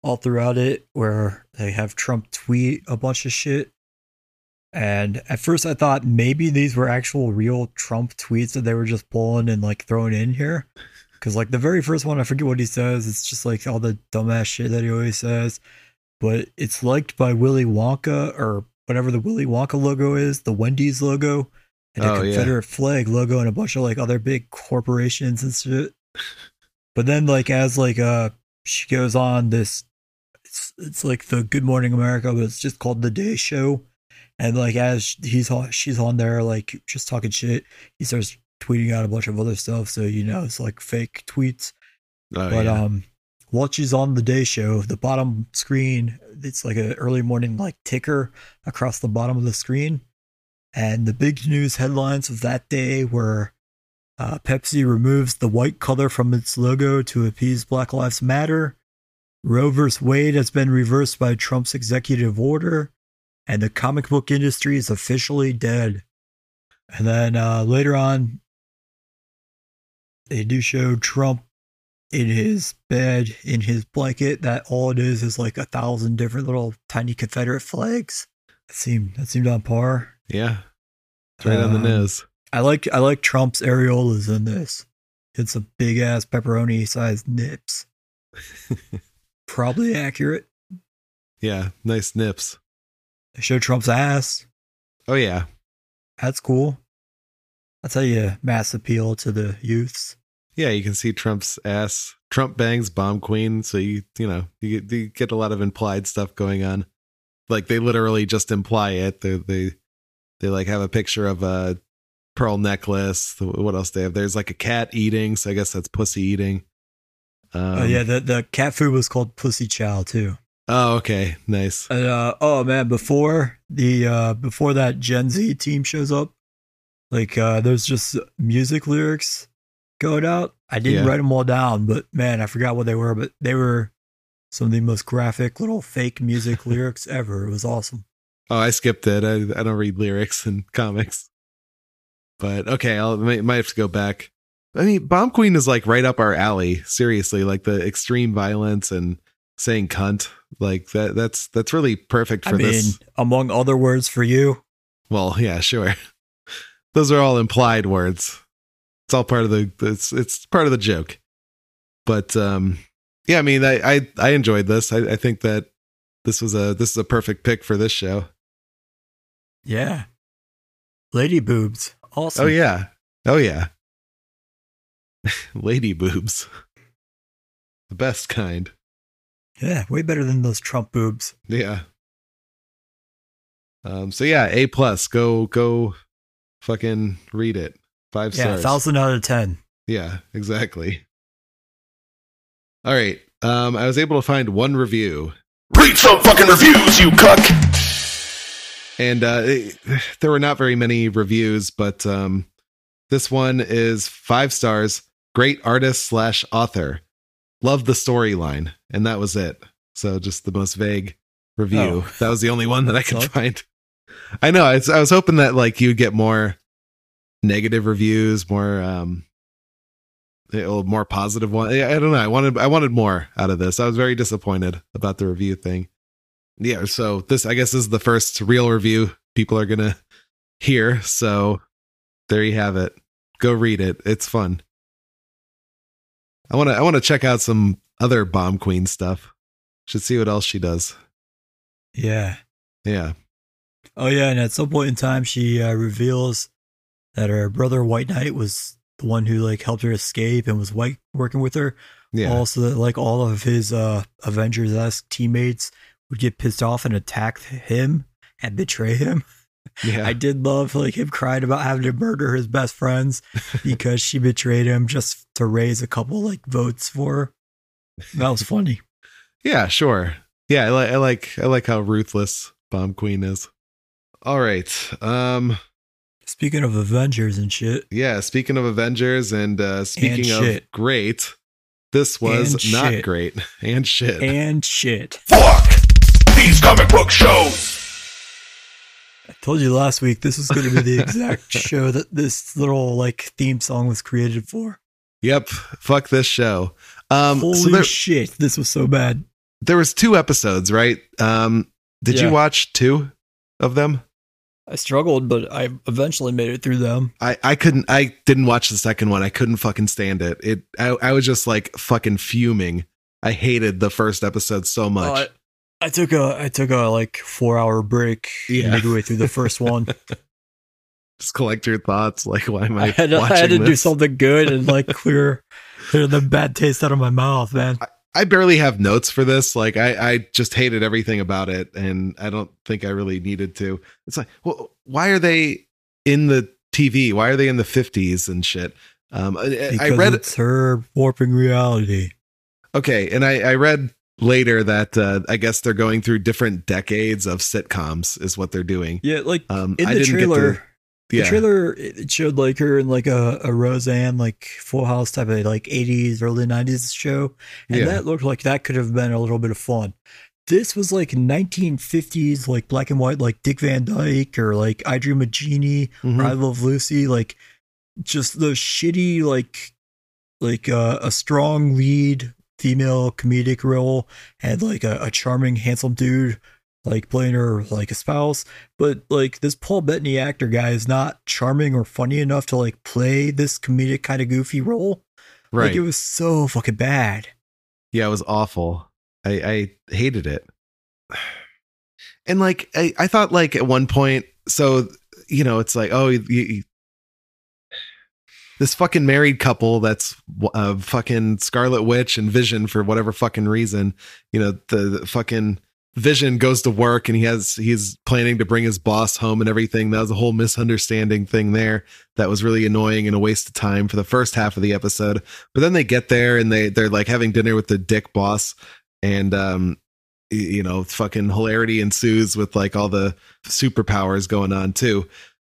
all throughout it where they have Trump tweet a bunch of shit. And at first I thought maybe these were actual real Trump tweets that they were just pulling and like throwing in here. Cause like the very first one, I forget what he says. It's just like all the dumbass shit that he always says, but it's liked by Willy Wonka or whatever the Willy Wonka logo is, the Wendy's logo and the oh, Confederate yeah. flag logo and a bunch of like other big corporations and shit. But then like, as like, uh, she goes on this, It's, it's like the Good Morning America, but it's just called The Day Show. And like as he's on, she's on there, like just talking shit, he starts tweeting out a bunch of other stuff. So, you know, it's like fake tweets. Oh, but yeah. um, while she's on The Day Show, the bottom screen, it's like an early morning like ticker across the bottom of the screen. And the big news headlines of that day were uh, Pepsi removes the white color from its logo to appease Black Lives Matter. Roe versus Wade has been reversed by Trump's executive order, and the comic book industry is officially dead. And then uh, later on, they do show Trump in his bed, in his blanket, that all it is is like a thousand different little tiny Confederate flags. That seemed, that seemed on par. Yeah. It's right um, on the nose. I like, I like Trump's areolas in this. It's a big ass pepperoni sized nips. Probably accurate. Yeah, nice nips. They show Trump's ass. Oh yeah, that's cool. That's how you mass appeal to the youths. Yeah, you can see Trump's ass. Trump bangs Bomb Queen, so you you know you, you get a lot of implied stuff going on. like they literally just imply it. They they they like have a picture of a pearl necklace. What else they have? There's like a cat eating, so I guess that's pussy eating. Um, oh yeah, the the cat food was called pussy chow too. Oh okay, nice. And, uh, oh man, before the uh, before that Gen Z team shows up, like uh, there's just music lyrics going out. I didn't yeah. write them all down, but man, I forgot what they were. But they were some of the most graphic little fake music lyrics ever. It was awesome. Oh, I skipped it. I, I don't read lyrics in comics. But okay, I might, might have to go back. I mean, Bomb Queen is like right up our alley. Seriously, like the extreme violence and saying cunt. Like that. That's that's really perfect for I mean, this. Among other words for you. Well, yeah, sure. Those are all implied words. It's all part of the. It's it's part of the joke. But um, yeah, I mean, I I, I enjoyed this. I, I think that this was a this is a perfect pick for this show. Yeah, lady boobs. Awesome. Oh yeah. Oh yeah. Lady boobs. The best kind. Yeah, way better than those Trump boobs. Yeah. Um, so yeah, A plus. Go go fucking read it. Five yeah, stars. Yeah, thousand out of ten. Yeah, exactly. All right. Um, I was able to find one review. Read some fucking reviews, you cuck! And uh, it, there were not very many reviews, but um, this one is five stars. Great artist slash author. Love the storyline. And that was it. So just the most vague review. Oh. That was the only one that I could oh. find. I know. It's, I was hoping that like you get more negative reviews, more um, more positive one. I, I don't know. I wanted I wanted more out of this. I was very disappointed about the review thing. Yeah, so this, I guess, this is the first real review people are going to hear. So there you have it. Go read it. It's fun. I want to I want to check out some other Bomb Queen stuff. Should see what else she does. Yeah. Yeah. Oh, yeah. And at some point in time, she uh, reveals that her brother, White Knight, was the one who like helped her escape and was white working with her. Yeah. Also, that like all of his uh, Avengers-esque teammates would get pissed off and attack him and betray him. Yeah. I did love like him crying about having to murder his best friends because she betrayed him just to raise a couple like votes for her. That was funny. Yeah, sure. Yeah, I, li- I like I like how ruthless Bomb Queen is. All right. Um, speaking of Avengers and shit. Yeah, speaking of Avengers and uh, speaking and of great, this was and not shit. great and shit and shit. Fuck. These comic book shows. I told you last week this was going to be the exact show that this little like theme song was created for. Yep. Fuck this show. Um, Holy so there, shit. This was so bad. There was two episodes, right? Um, did yeah. you watch two of them? I struggled, but I eventually made it through them. I, I couldn't. I didn't watch the second one. I couldn't fucking stand it. It. I, I was just like fucking fuming. I hated the first episode so much. Uh, I took a I took a like four hour break yeah. midway through the first one. Just collect your thoughts. Like, why am I? I had to, watching I had to this? do something good and like clear, clear the bad taste out of my mouth, man. I, I barely have notes for this. Like, I, I just hated everything about it, and I don't think I really needed to. It's like, well, why are they in the T V? Why are they in the fifties and shit? Um, I, I read it's her warping reality. Okay, and I, I read. Later that uh, I guess they're going through different decades of sitcoms is what they're doing. Yeah, like um, in the I didn't trailer, get the, yeah. the trailer it showed like her in like a, a Roseanne, like Full House type of like eighties, early nineties show, and yeah. that looked like that could have been a little bit of fun. This was like nineteen fifties, like black and white, like Dick Van Dyke or like I Dream of Jeannie, mm-hmm. or I Love Lucy, like just the shitty like like uh, a strong lead. Female comedic role and like a, a charming handsome dude like playing her like a spouse, but like this Paul Bettany actor guy is not charming or funny enough to like play this comedic kind of goofy role. Right, like, it was so fucking bad. Yeah, it was awful. I, I hated it. And like I, I thought like at one point, so you know it's like oh you, you this fucking married couple that's uh, fucking Scarlet Witch and Vision for whatever fucking reason, you know, the, the fucking Vision goes to work and he has he's planning to bring his boss home and everything. That was a whole misunderstanding thing there that was really annoying and a waste of time for the first half of the episode. But then they get there and they they're like having dinner with the dick boss, and um you know, fucking hilarity ensues with like all the superpowers going on too.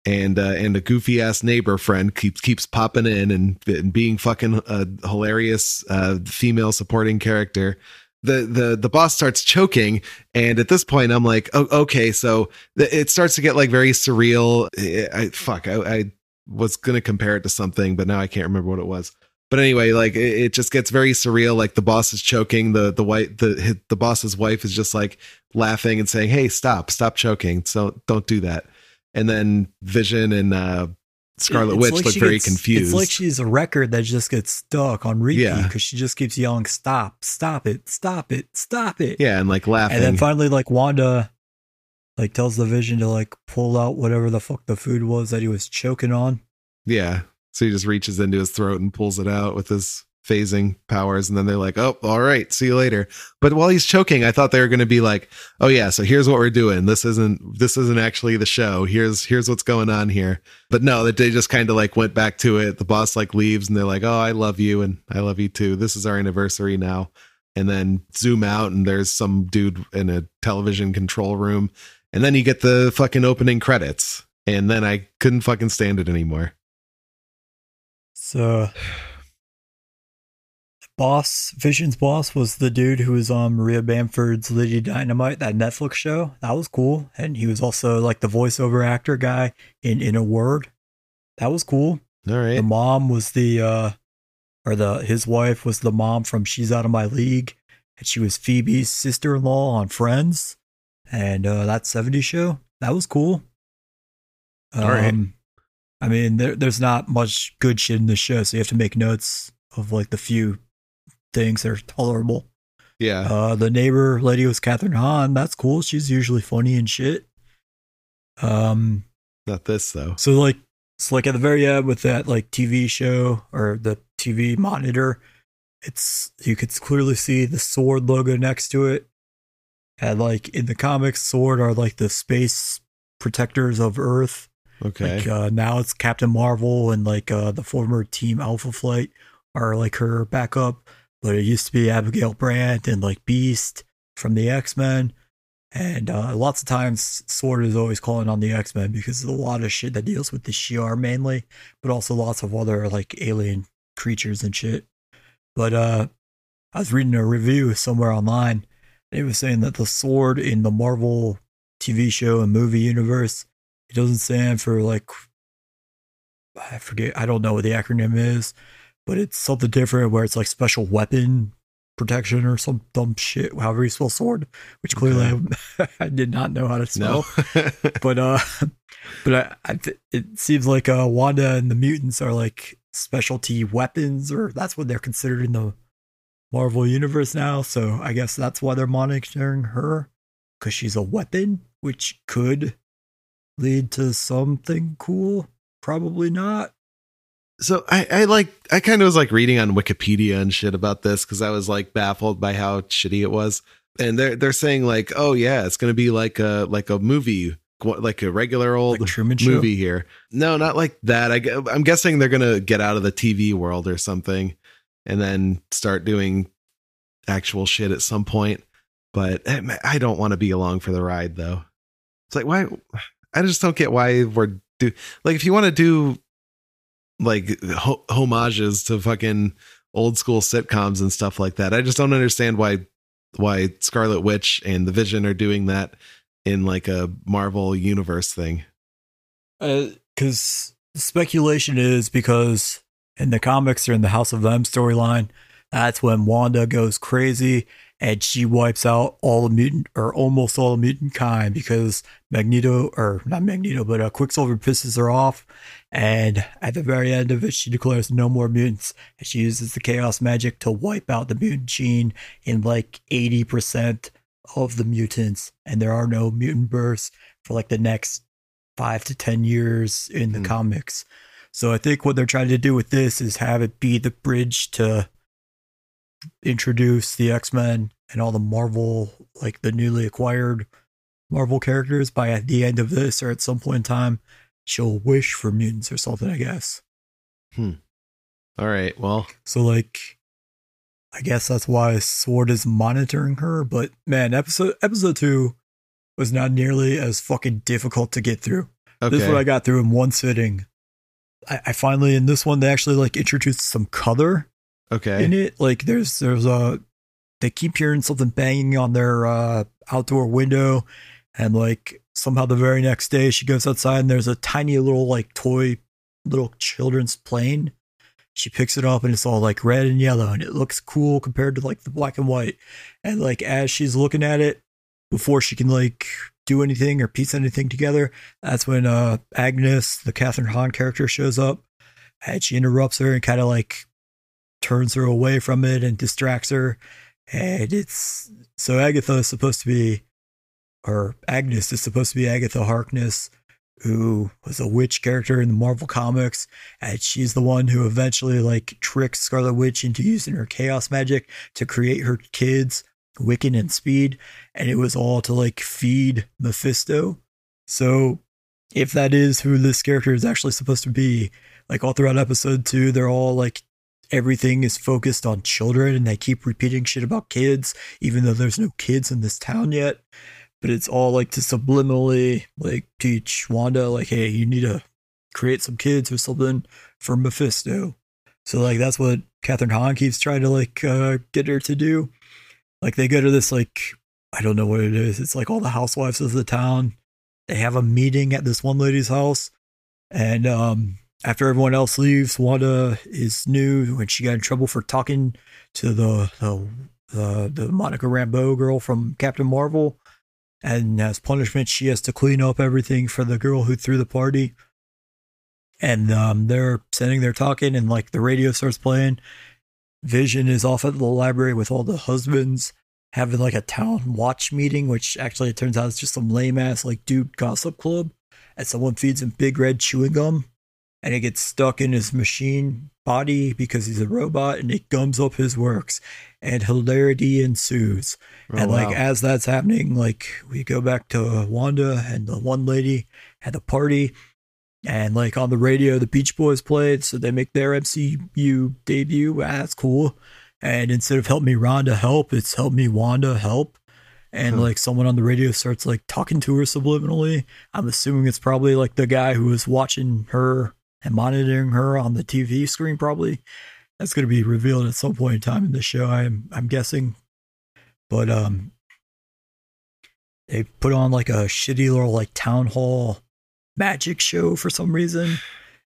And uh, and a goofy ass neighbor friend keeps keeps popping in and, and being fucking a hilarious uh, female supporting character. The, the the boss starts choking, and at this point I'm like, oh, okay, so th- it starts to get like very surreal. I, I fuck I, I was gonna compare it to something, but now I can't remember what it was. But anyway, like it, it just gets very surreal. Like the boss is choking, the the wife the the boss's wife is just like laughing and saying, hey, stop stop choking, so don't do that. And then Vision and uh, Scarlet Witch like look very gets, confused. It's like she's a record that just gets stuck on repeat because yeah. she just keeps yelling, stop, stop it, stop it, stop it. Yeah, and like laughing. And then finally like Wanda like tells the Vision to like pull out whatever the fuck the food was that he was choking on. Yeah, so he just reaches into his throat and pulls it out with his phasing powers, and then they're like, oh, all right, see you later. But while he's choking, I thought they were going to be like, oh yeah, so here's what we're doing, this isn't this isn't actually the show, here's here's what's going on here. But no, that they just kind of like went back to it. The boss like leaves and they're like, oh, I love you and I love you too, this is our anniversary now. And then zoom out and there's some dude in a television control room, and then you get the fucking opening credits, and then I couldn't fucking stand it anymore. So boss, Vision's boss was the dude who was on Maria Bamford's Lady Dynamite, that Netflix show. That was cool. And he was also like the voiceover actor guy in In a Word. That was cool. All right. The mom was the, uh, or the, his wife was the mom from She's Out of My League. And she was Phoebe's sister-in-law on Friends. And uh, that seventies show. That was cool. Um, All right. I mean, there, there's not much good shit in this show, so you have to make notes of like the few things that are tolerable. Yeah. Uh, the neighbor lady was Catherine Hahn. That's cool. She's usually funny and shit. Um, not this though. So like, it's like at the very end with that like T V show or the T V monitor, it's, you could clearly see the S W O R D logo next to it. And like in the comics, S W O R D are like the space protectors of Earth. Okay. Like, uh, now it's Captain Marvel and like uh, the former Team Alpha Flight are like her backup. But it used to be Abigail Brandt and like Beast from the X-Men. And uh, lots of times S W O R D is always calling on the X-Men because there's a lot of shit that deals with the Shi'ar mainly, but also lots of other like alien creatures and shit. But uh, I was reading a review somewhere online. It was saying that the S W O R D in the Marvel T V show and movie universe, it doesn't stand for like, I forget, I don't know what the acronym is, but it's something different where it's like special weapon protection or some dumb shit, however you spell S W O R D, which clearly okay. I, I did not know how to spell. No. but uh, but I, I th- it seems like uh, Wanda and the mutants are like specialty weapons, or that's what they're considered in the Marvel universe now. So I guess that's why they're monitoring her, because she's a weapon, which could lead to something cool. Probably not. So I, I like I kind of was like reading on Wikipedia and shit about this because I was like baffled by how shitty it was. And they're they're saying like, oh yeah, it's gonna be like a like a movie, like a regular old like Truman movie Show. Here. No, not like that. I, I'm guessing they're gonna get out of the T V world or something, and then start doing actual shit at some point. But I don't want to be along for the ride though. It's like, why? I just don't get why we're do like if you want to do like ho- homages to fucking old school sitcoms and stuff like that. I just don't understand why, why Scarlet Witch and the Vision are doing that in like a Marvel universe thing. Uh, cause speculation is because in the comics or in the House of M storyline, that's when Wanda goes crazy and she wipes out all the mutant or almost all the mutant kind because Magneto or not Magneto, but uh, Quicksilver pisses her off. And at the very end of it, she declares no more mutants. And she uses the chaos magic to wipe out the mutant gene in like eighty percent of the mutants. And there are no mutant births for like the next five to ten years in the mm. comics. So I think what they're trying to do with this is have it be the bridge to introduce the X-Men and all the Marvel, like the newly acquired Marvel characters, by at the end of this or at some point in time, she'll wish for mutants or something, I guess. Hmm. All right. Well, so like, I guess that's why S W O R D is monitoring her. But man, episode episode two was not nearly as fucking difficult to get through. Okay. This is what I got through in one sitting. I, I finally, in this one, they actually like introduced some color. Okay. In it, like there's there's a they keep hearing something banging on their uh, outdoor window, and like somehow the very next day she goes outside and there's a tiny little like toy little children's plane. She picks it up and it's all like red and yellow and it looks cool compared to like the black and white. And like as she's looking at it, before she can like do anything or piece anything together, that's when uh, Agnes, the Catherine Hahn character, shows up, and she interrupts her and kind of like turns her away from it and distracts her. And it's so Agatha is supposed to be, or Agnes is supposed to be Agatha Harkness, who was a witch character in the Marvel comics, and she's the one who eventually like tricks Scarlet Witch into using her chaos magic to create her kids, Wiccan and Speed, and it was all to like feed Mephisto. So if that is who this character is actually supposed to be, like all throughout episode two, they're all like, everything is focused on children, and they keep repeating shit about kids, even though there's no kids in this town yet. But it's all like to subliminally like teach Wanda, like, hey, you need to create some kids or something for Mephisto. So like that's what Catherine Hahn keeps trying to like uh, get her to do. Like they go to this like, I don't know what it is. It's like all the housewives of the town. They have a meeting at this one lady's house. And um, after everyone else leaves, Wanda is new when she got in trouble for talking to the the, the, the Monica Rambeau girl from Captain Marvel. And as punishment, she has to clean up everything for the girl who threw the party. And um, they're sitting there talking, and like the radio starts playing. Vision is off at the library with all the husbands having like a town watch meeting, which actually it turns out it's just some lame ass like dude gossip club. And someone feeds him big red chewing gum, and it gets stuck in his machine body because he's a robot, and it gums up his works, and hilarity ensues. Oh, and like wow. As that's happening, like we go back to Wanda and the one lady at the party, and like on the radio the Beach Boys played, so they make their M C U debut. Ah, that's cool. And instead of help me Rhonda help, it's help me Wanda help. And huh. like someone on the radio starts like talking to her subliminally. I'm assuming it's probably like the guy who was watching her and monitoring her on the T V screen, probably. That's going to be revealed at some point in time in the show, I'm I'm guessing. But um, they put on like a shitty little like town hall magic show for some reason,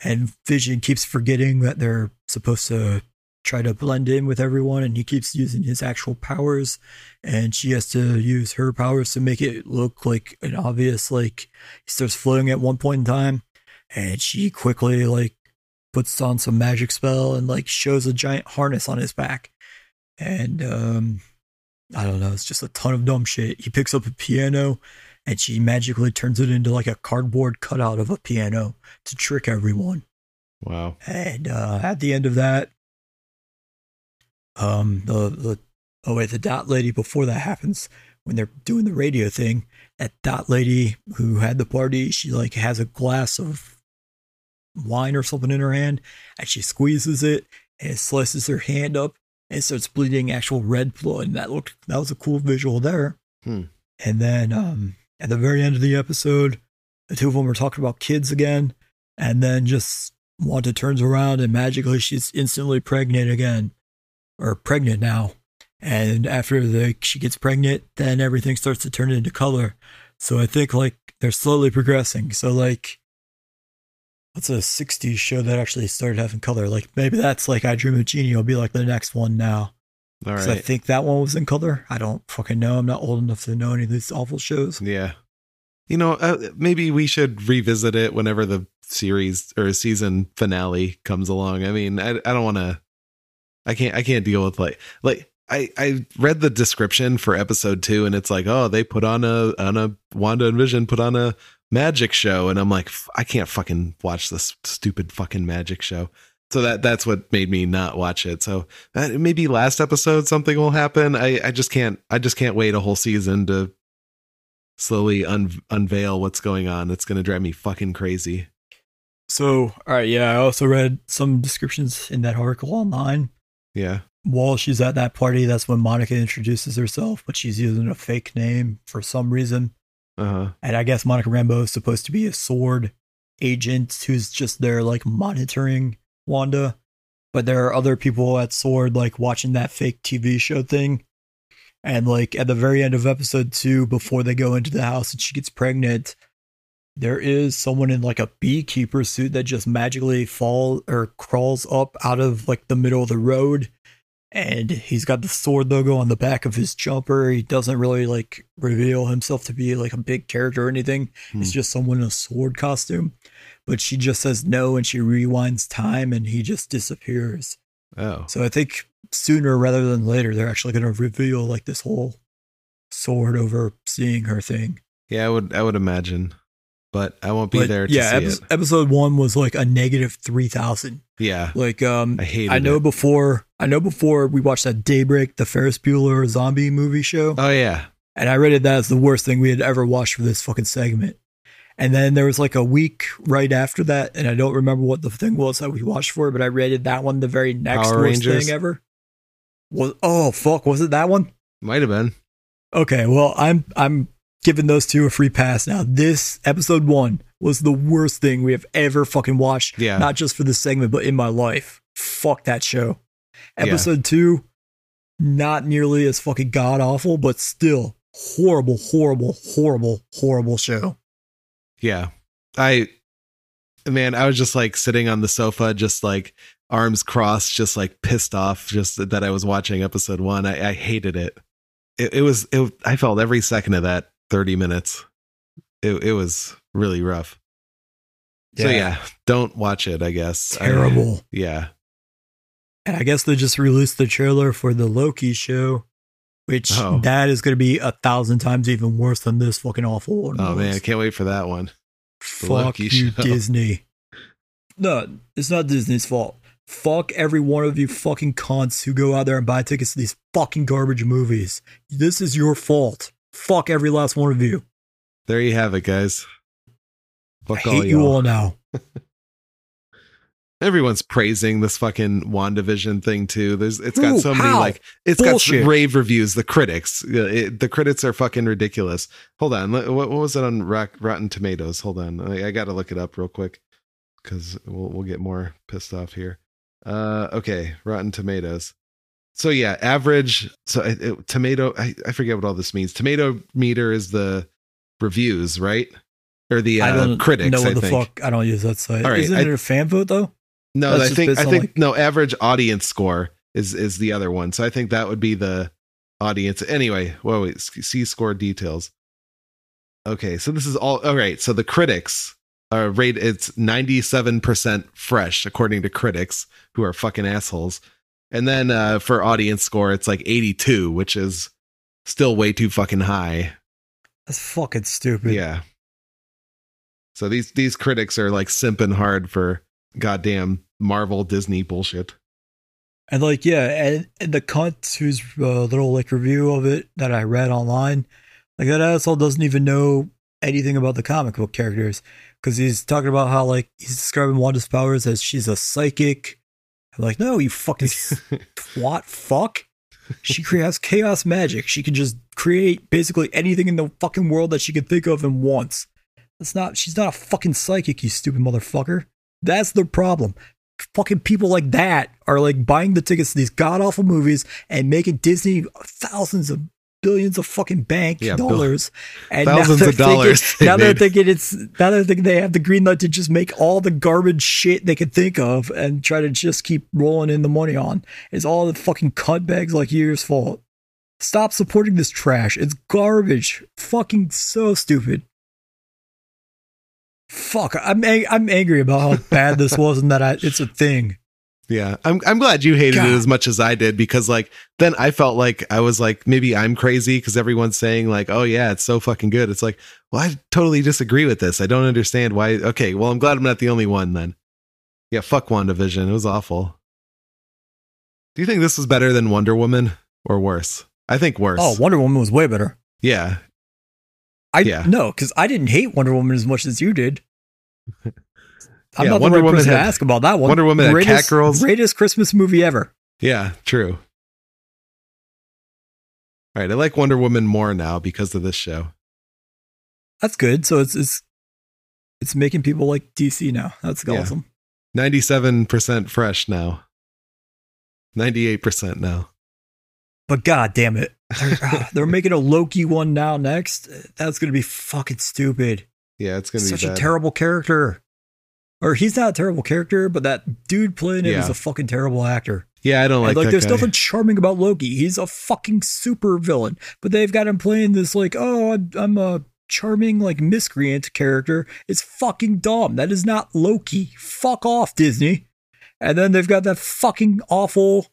and Vision keeps forgetting that they're supposed to try to blend in with everyone, and he keeps using his actual powers, and she has to use her powers to make it look like an obvious, like he starts floating at one point in time. And she quickly like puts on some magic spell and like shows a giant harness on his back. And um, I don't know, it's just a ton of dumb shit. He picks up a piano, and she magically turns it into like a cardboard cutout of a piano to trick everyone. Wow. And uh, at the end of that, um, the, the oh wait, the dot lady before that happens, when they're doing the radio thing, that dot lady who had the party, she like has a glass of wine or something in her hand, and she squeezes it and it slices her hand up and starts bleeding actual red blood. And that looked, that was a cool visual there. Hmm. And then um, at the very end of the episode, the two of them are talking about kids again, and then just Wanda turns around and magically she's instantly pregnant again, or pregnant now. And after the, she gets pregnant, then everything starts to turn into color. So I think like they're slowly progressing. So like, what's a sixties show that actually started having color? Like maybe that's like I Dream of Jeannie will be like the next one now. All right. I think that one was in color. I don't fucking know. I'm not old enough to know any of these awful shows. Yeah. You know, uh, maybe we should revisit it whenever the series or season finale comes along. I mean, I, I don't want to, I can't, I can't deal with like, like, I, I read the description for episode two, and it's like, oh, they put on a on a Wanda and Vision put on a magic show, and I'm like, I can't fucking watch this stupid fucking magic show. So that that's what made me not watch it. So uh, maybe last episode something will happen. I, I just can't I just can't wait a whole season to slowly un- unveil what's going on. That's going to drive me fucking crazy. So, all right. Yeah. I also read some descriptions in that article online. Yeah. While she's at that party, that's when Monica introduces herself, but she's using a fake name for some reason. Uh-huh. And I guess Monica Rambeau is supposed to be a S W O R D agent who's just there like monitoring Wanda. But there are other people at S W O R D like watching that fake T V show thing. And like at the very end of episode two, before they go into the house and she gets pregnant, there is someone in like a beekeeper suit that just magically falls or crawls up out of like the middle of the road. And he's got the S W O R D logo on the back of his jumper. He doesn't really like reveal himself to be like a big character or anything. Hmm. It's just someone in a S W O R D costume. But she just says no and she rewinds time and he just disappears. Oh. So I think sooner rather than later, they're actually going to reveal like this whole S W O R D overseeing her thing. Yeah, I would I would imagine. But I won't be but, there to yeah, see epi- it. Episode one was like a negative three thousand. Yeah. Like, um, I hated I know it. before, I know before we watched that Daybreak, the Ferris Bueller zombie movie show. Oh, yeah. And I rated that as the worst thing we had ever watched for this fucking segment. And then there was like a week right after that. And I don't remember what the thing was that we watched for, but I rated that one the very next Power worst Rangers. thing ever. Was, oh, fuck. Was it that one? Might have been. Okay. Well, I'm, I'm, giving those two a free pass. Now, this episode one was the worst thing we have ever fucking watched. Yeah. Not just for this segment, but in my life. Fuck that show. Episode yeah. two, not nearly as fucking god awful, but still horrible, horrible, horrible, horrible show. Yeah. I, man, I was just like sitting on the sofa, just like arms crossed, just like pissed off just that I was watching episode one. I, I hated it. It, it was, it, I felt every second of that. thirty minutes. It it was really rough. Yeah. So yeah, don't watch it, I guess. Terrible. I, yeah. And I guess they just released the trailer for the Loki show, which oh. that is going to be a thousand times even worse than this fucking awful one. Oh was. Man, I can't wait for that one. Fuck you, show. Disney. No, it's not Disney's fault. Fuck every one of you fucking cons who go out there and buy tickets to these fucking garbage movies. This is your fault. Fuck every last one of you. There you have it, guys. Fuck I hate all you all now. Everyone's praising this fucking WandaVision thing too. There's, it's got Ooh, so how? many like, it's Bullshit. got some rave reviews. The critics, it, the critics are fucking ridiculous. Hold on, what, what was it on Rock, Rotten Tomatoes? Hold on, I, I got to look it up real quick because we'll we'll get more pissed off here. Uh, okay, Rotten Tomatoes. So yeah, average. So it, tomato, I, I forget what all this means. Tomato meter is the reviews, right? Or the uh, I don't critics? No, the think. fuck. I don't use that site. All right, Isn't I, it a fan vote though? No, That's I think I think like, no. Average audience score is is the other one. So I think that would be the audience. Anyway, whoa, wait, see score details. Okay, so this is all. All right, so the critics are rate. It's ninety-seven percent fresh according to critics who are fucking assholes. And then uh, for audience score, it's like eighty-two, which is still way too fucking high. That's fucking stupid. Yeah. So these these critics are like simping hard for goddamn Marvel Disney bullshit. And like, yeah, and, and the cunt whose uh, little like review of it that I read online, like that asshole doesn't even know anything about the comic book characters because he's talking about how like he's describing Wanda's powers as she's a psychic. Like, no, you fucking twat fuck. She creates chaos magic. She can just create basically anything in the fucking world that she can think of and wants. That's not, she's not a fucking psychic, you stupid motherfucker. That's the problem. Fucking people like that are like buying the tickets to these god awful movies and making Disney thousands of billions of fucking bank yeah, dollars and thousands now of thinking, dollars now they're thinking it's now they're thinking they have the green light to just make all the garbage shit they can think of and try to just keep rolling in the money on. It's all the fucking cutbags like you's fault. Stop supporting this trash. It's garbage. Fucking so stupid. Fuck, I'm ang- I'm angry about how bad this was and that I, it's a thing. Yeah, I'm I'm glad you hated God. it as much as I did, because like then I felt like I was like, maybe I'm crazy because everyone's saying like, oh, yeah, it's so fucking good. It's like, well, I totally disagree with this. I don't understand why. OK, well, I'm glad I'm not the only one then. Yeah, fuck WandaVision. It was awful. Do you think this was better than Wonder Woman or worse? I think worse. Oh, Wonder Woman was way better. Yeah. I yeah. No, because I didn't hate Wonder Woman as much as you did. I'm yeah, not Wonder the right Woman person had, to ask about that one. Wonder Woman greatest, had Catgirls. Greatest Christmas movie ever. Yeah, true. All right, I like Wonder Woman more now because of this show. That's good. So it's it's it's making people like D C now. That's awesome. Yeah. ninety-seven percent fresh now. ninety-eight percent now. But god damn it. They're, they're making a Loki one now next. That's going to be fucking stupid. Yeah, it's going to be such bad. a terrible character. Or he's not a terrible character, but that dude playing him yeah. is a fucking terrible actor. Yeah, I don't like, like that. There's guy. nothing charming about Loki. He's a fucking super villain. But they've got him playing this like, oh, I'm, I'm a charming like miscreant character. It's fucking dumb. That is not Loki. Fuck off, Disney. And then they've got that fucking awful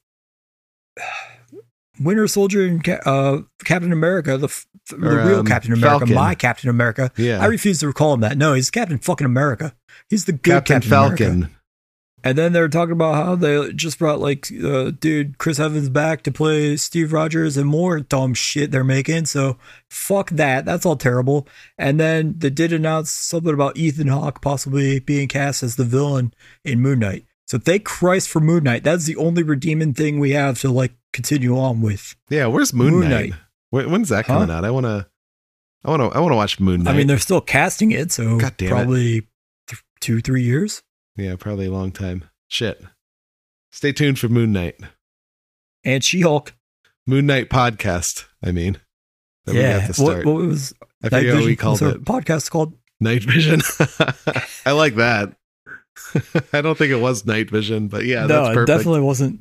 Winter Soldier and uh, Captain America, the, f- the or, real um, Captain America, Falcon. my Captain America. Yeah. I refuse to recall him that. No, he's Captain fucking America. He's the good Captain, Captain Falcon. America. And then they're talking about how they just brought like, uh, dude, Chris Evans back to play Steve Rogers and more dumb shit they're making. So fuck that. That's all terrible. And then they did announce something about Ethan Hawke possibly being cast as the villain in Moon Knight. So thank Christ for Moon Knight. That's the only redeeming thing we have to like continue on with. Yeah, where's Moon, Moon Knight? Knight? When's that coming huh? out? I want to, I want to, I want to watch Moon Knight. I mean, they're still casting it, so probably it. Th- two, three years. Yeah, probably a long time. Shit. Stay tuned for Moon Knight and She-Hulk. Moon Knight podcast. I mean, that yeah. we have to start. What, what was I forget what we called it? Podcast called Night Vision. I like that. I don't think it was Night Vision, but yeah, no, that's perfect. It definitely wasn't.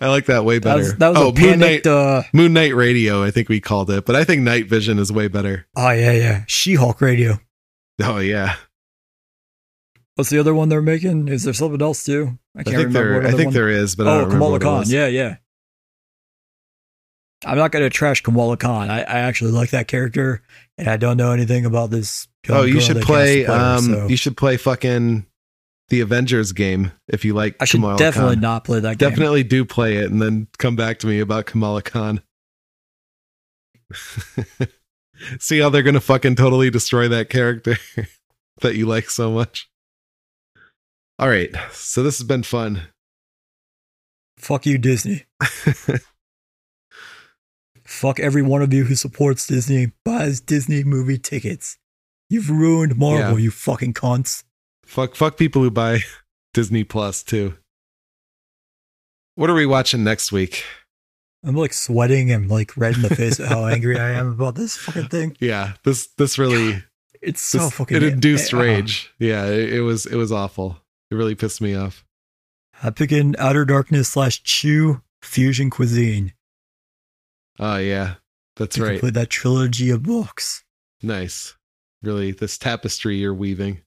I like that way better. That was, that was oh, a panicked, Moon Knight, uh, Moon Knight Radio, I think we called it, but I think Night Vision is way better. Oh yeah, yeah, She-Hulk Radio. Oh yeah. What's the other one they're making? Is there something else too? I can't I think remember. There, I think one. there is, but oh, I don't Kamala remember Khan. Yeah, yeah. I'm not going to trash Kamala Khan. I, I actually like that character, and I don't know anything about this. Oh, you should play. Player, um, so. You should play fucking the Avengers game if you like. I should Kamala definitely Khan. not play that. Definitely game. do play it, and then come back to me about Kamala Khan. See how they're going to fucking totally destroy that character that you like so much. All right, so this has been fun. Fuck you, Disney. Fuck every one of you who supports Disney, buys Disney movie tickets. You've ruined Marvel, yeah. you fucking cunts. Fuck, fuck people who buy Disney Plus too. What are we watching next week? I'm like sweating and like red in the face at how angry I am about this fucking thing. Yeah, this this really it's so this, fucking it induced uh, rage. Yeah, it, it was it was awful. It really pissed me off. I pick in Outer Darkness slash Chew Fusion Cuisine. Oh, yeah. That's you right. Play that trilogy of books. Nice. Really, this tapestry you're weaving.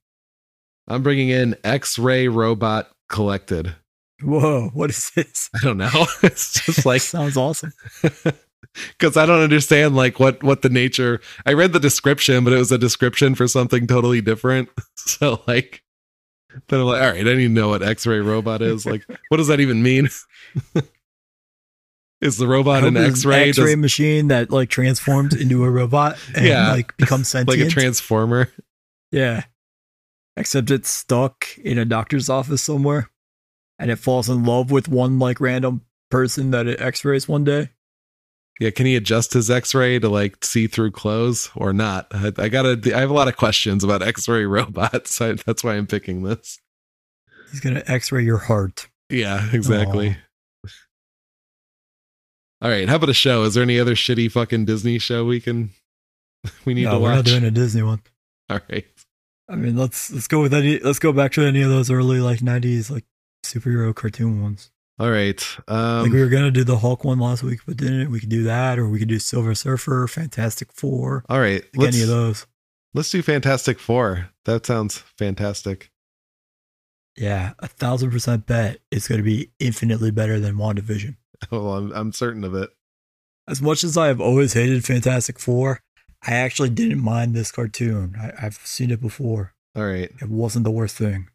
I'm bringing in X-ray Robot Collected. Whoa, what is this? I don't know. It's just like... Sounds awesome. Because I don't understand like what, what the nature... I read the description, but it was a description for something totally different. So like... Then I'm like, all right, I need to know what X-ray Robot is. Like, what does that even mean? Is the robot an X-ray? X-ray does... machine that like transforms into a robot and yeah. like becomes sentient, like a transformer. Yeah, except it's stuck in a doctor's office somewhere, and it falls in love with one like random person that it X-rays one day. Yeah, can he adjust his X-ray to like see through clothes or not? I, I gotta. I have a lot of questions about X-ray robots. So I, that's why I'm picking this. He's gonna X-ray your heart. Yeah, exactly. Aww. All right. How about a show? Is there any other shitty fucking Disney show we can? We need no, to watch. We're not doing a Disney one. All right. I mean, let's let's go with any. Let's go back to any of those early like nineties like superhero cartoon ones. All right. Um, like we were going to do the Hulk one last week, but didn't it? We could do that, or we could do Silver Surfer, Fantastic Four. All right. Like let's, any of those. Let's do Fantastic Four. That sounds fantastic. Yeah. A thousand percent bet it's going to be infinitely better than WandaVision. Well, I'm, I'm certain of it. As much as I have always hated Fantastic Four, I actually didn't mind this cartoon. I, I've seen it before. All right. It wasn't the worst thing.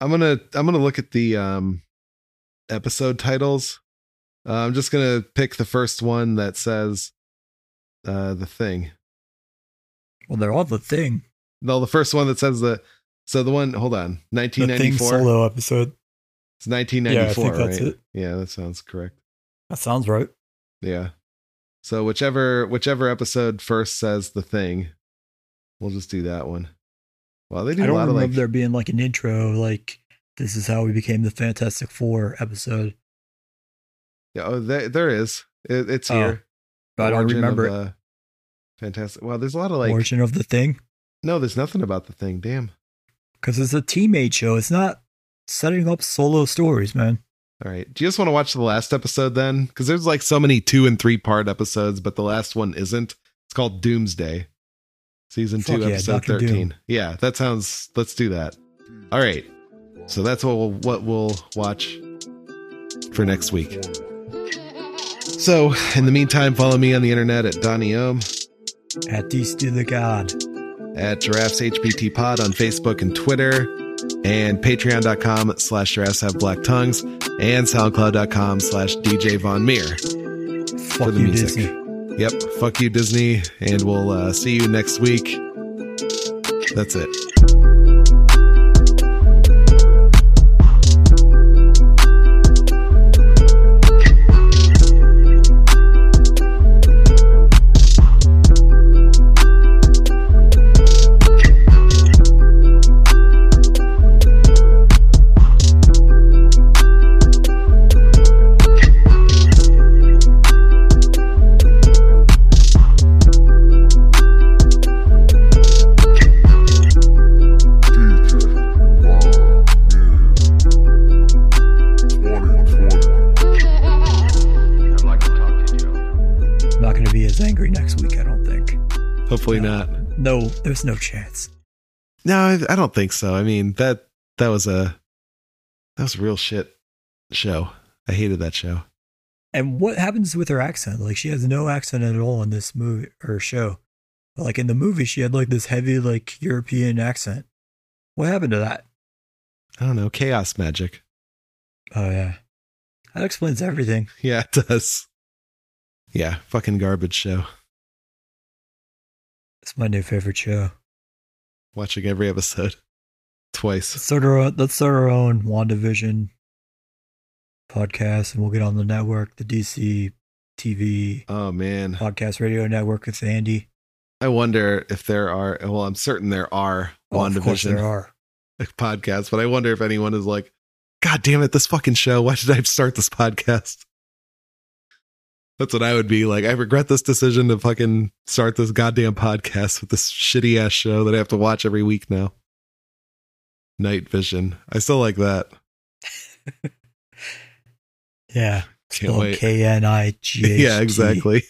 I'm gonna I'm gonna look at the um, episode titles. Uh, I'm just gonna pick the first one that says uh, the thing. Well, they're all the thing. No, the first one that says the so the one. Hold on, nineteen ninety-four the thing solo episode. It's nineteen ninety-four. Yeah, I think that's right? It. Yeah, that sounds correct. That sounds right. Yeah. So whichever whichever episode first says the thing, we'll just do that one. Well, they do I a don't lot remember of like, there being like an intro, like this is how we became the Fantastic Four episode. Yeah, oh, there, there is. It, it's oh, here. But Origin I don't remember of, it. Uh, Fantastic. Well, there's a lot of like Origin of the Thing. No, there's nothing about the thing. Damn. Because it's a teammate show. It's not setting up solo stories, man. All right. Do you just want to watch the last episode then? Because there's like so many two and three part episodes, but the last one isn't. It's called Doomsday. Season Fuck two, yeah, episode Doctor thirteen. Doom. Yeah, that sounds... Let's do that. All right. So that's what we'll, what we'll watch for next week. So, in the meantime, follow me on the internet at Donnie Ohm. At D S T the God. At Giraffes H B T Pod on Facebook and Twitter. And patreon.com slash Giraffes Have Black Tongues. And soundcloud.com slash DJ Von Meer. Fuck for the you, music. Disney. Yep. Fuck you, Disney. And we'll uh, see you next week. That's it. Hopefully no, not. No, there's no chance. No, I, I don't think so. I mean, that that was a that was a real shit show. I hated that show. And what happens with her accent? Like, she has no accent at all in this movie or show. But like in the movie, she had like this heavy like European accent. What happened to that? I don't know. Chaos magic. Oh yeah, that explains everything. Yeah, it does. Yeah, fucking garbage show. It's my new favorite show. Watching every episode twice. Let's start our own, let's start our own WandaVision podcast, and we'll get on the network, the D C T V. Oh man, podcast radio network with Andy. I wonder if there are. Well, I'm certain there are oh, WandaVision. Of course there are podcasts, but I wonder if anyone is like, "God damn it, this fucking show! Why did I start this podcast?" That's what I would be like. I regret this decision to fucking start this goddamn podcast with this shitty ass show that I have to watch every week now. Night Vision. I still like that. Yeah. K N I G H T. Yeah, exactly.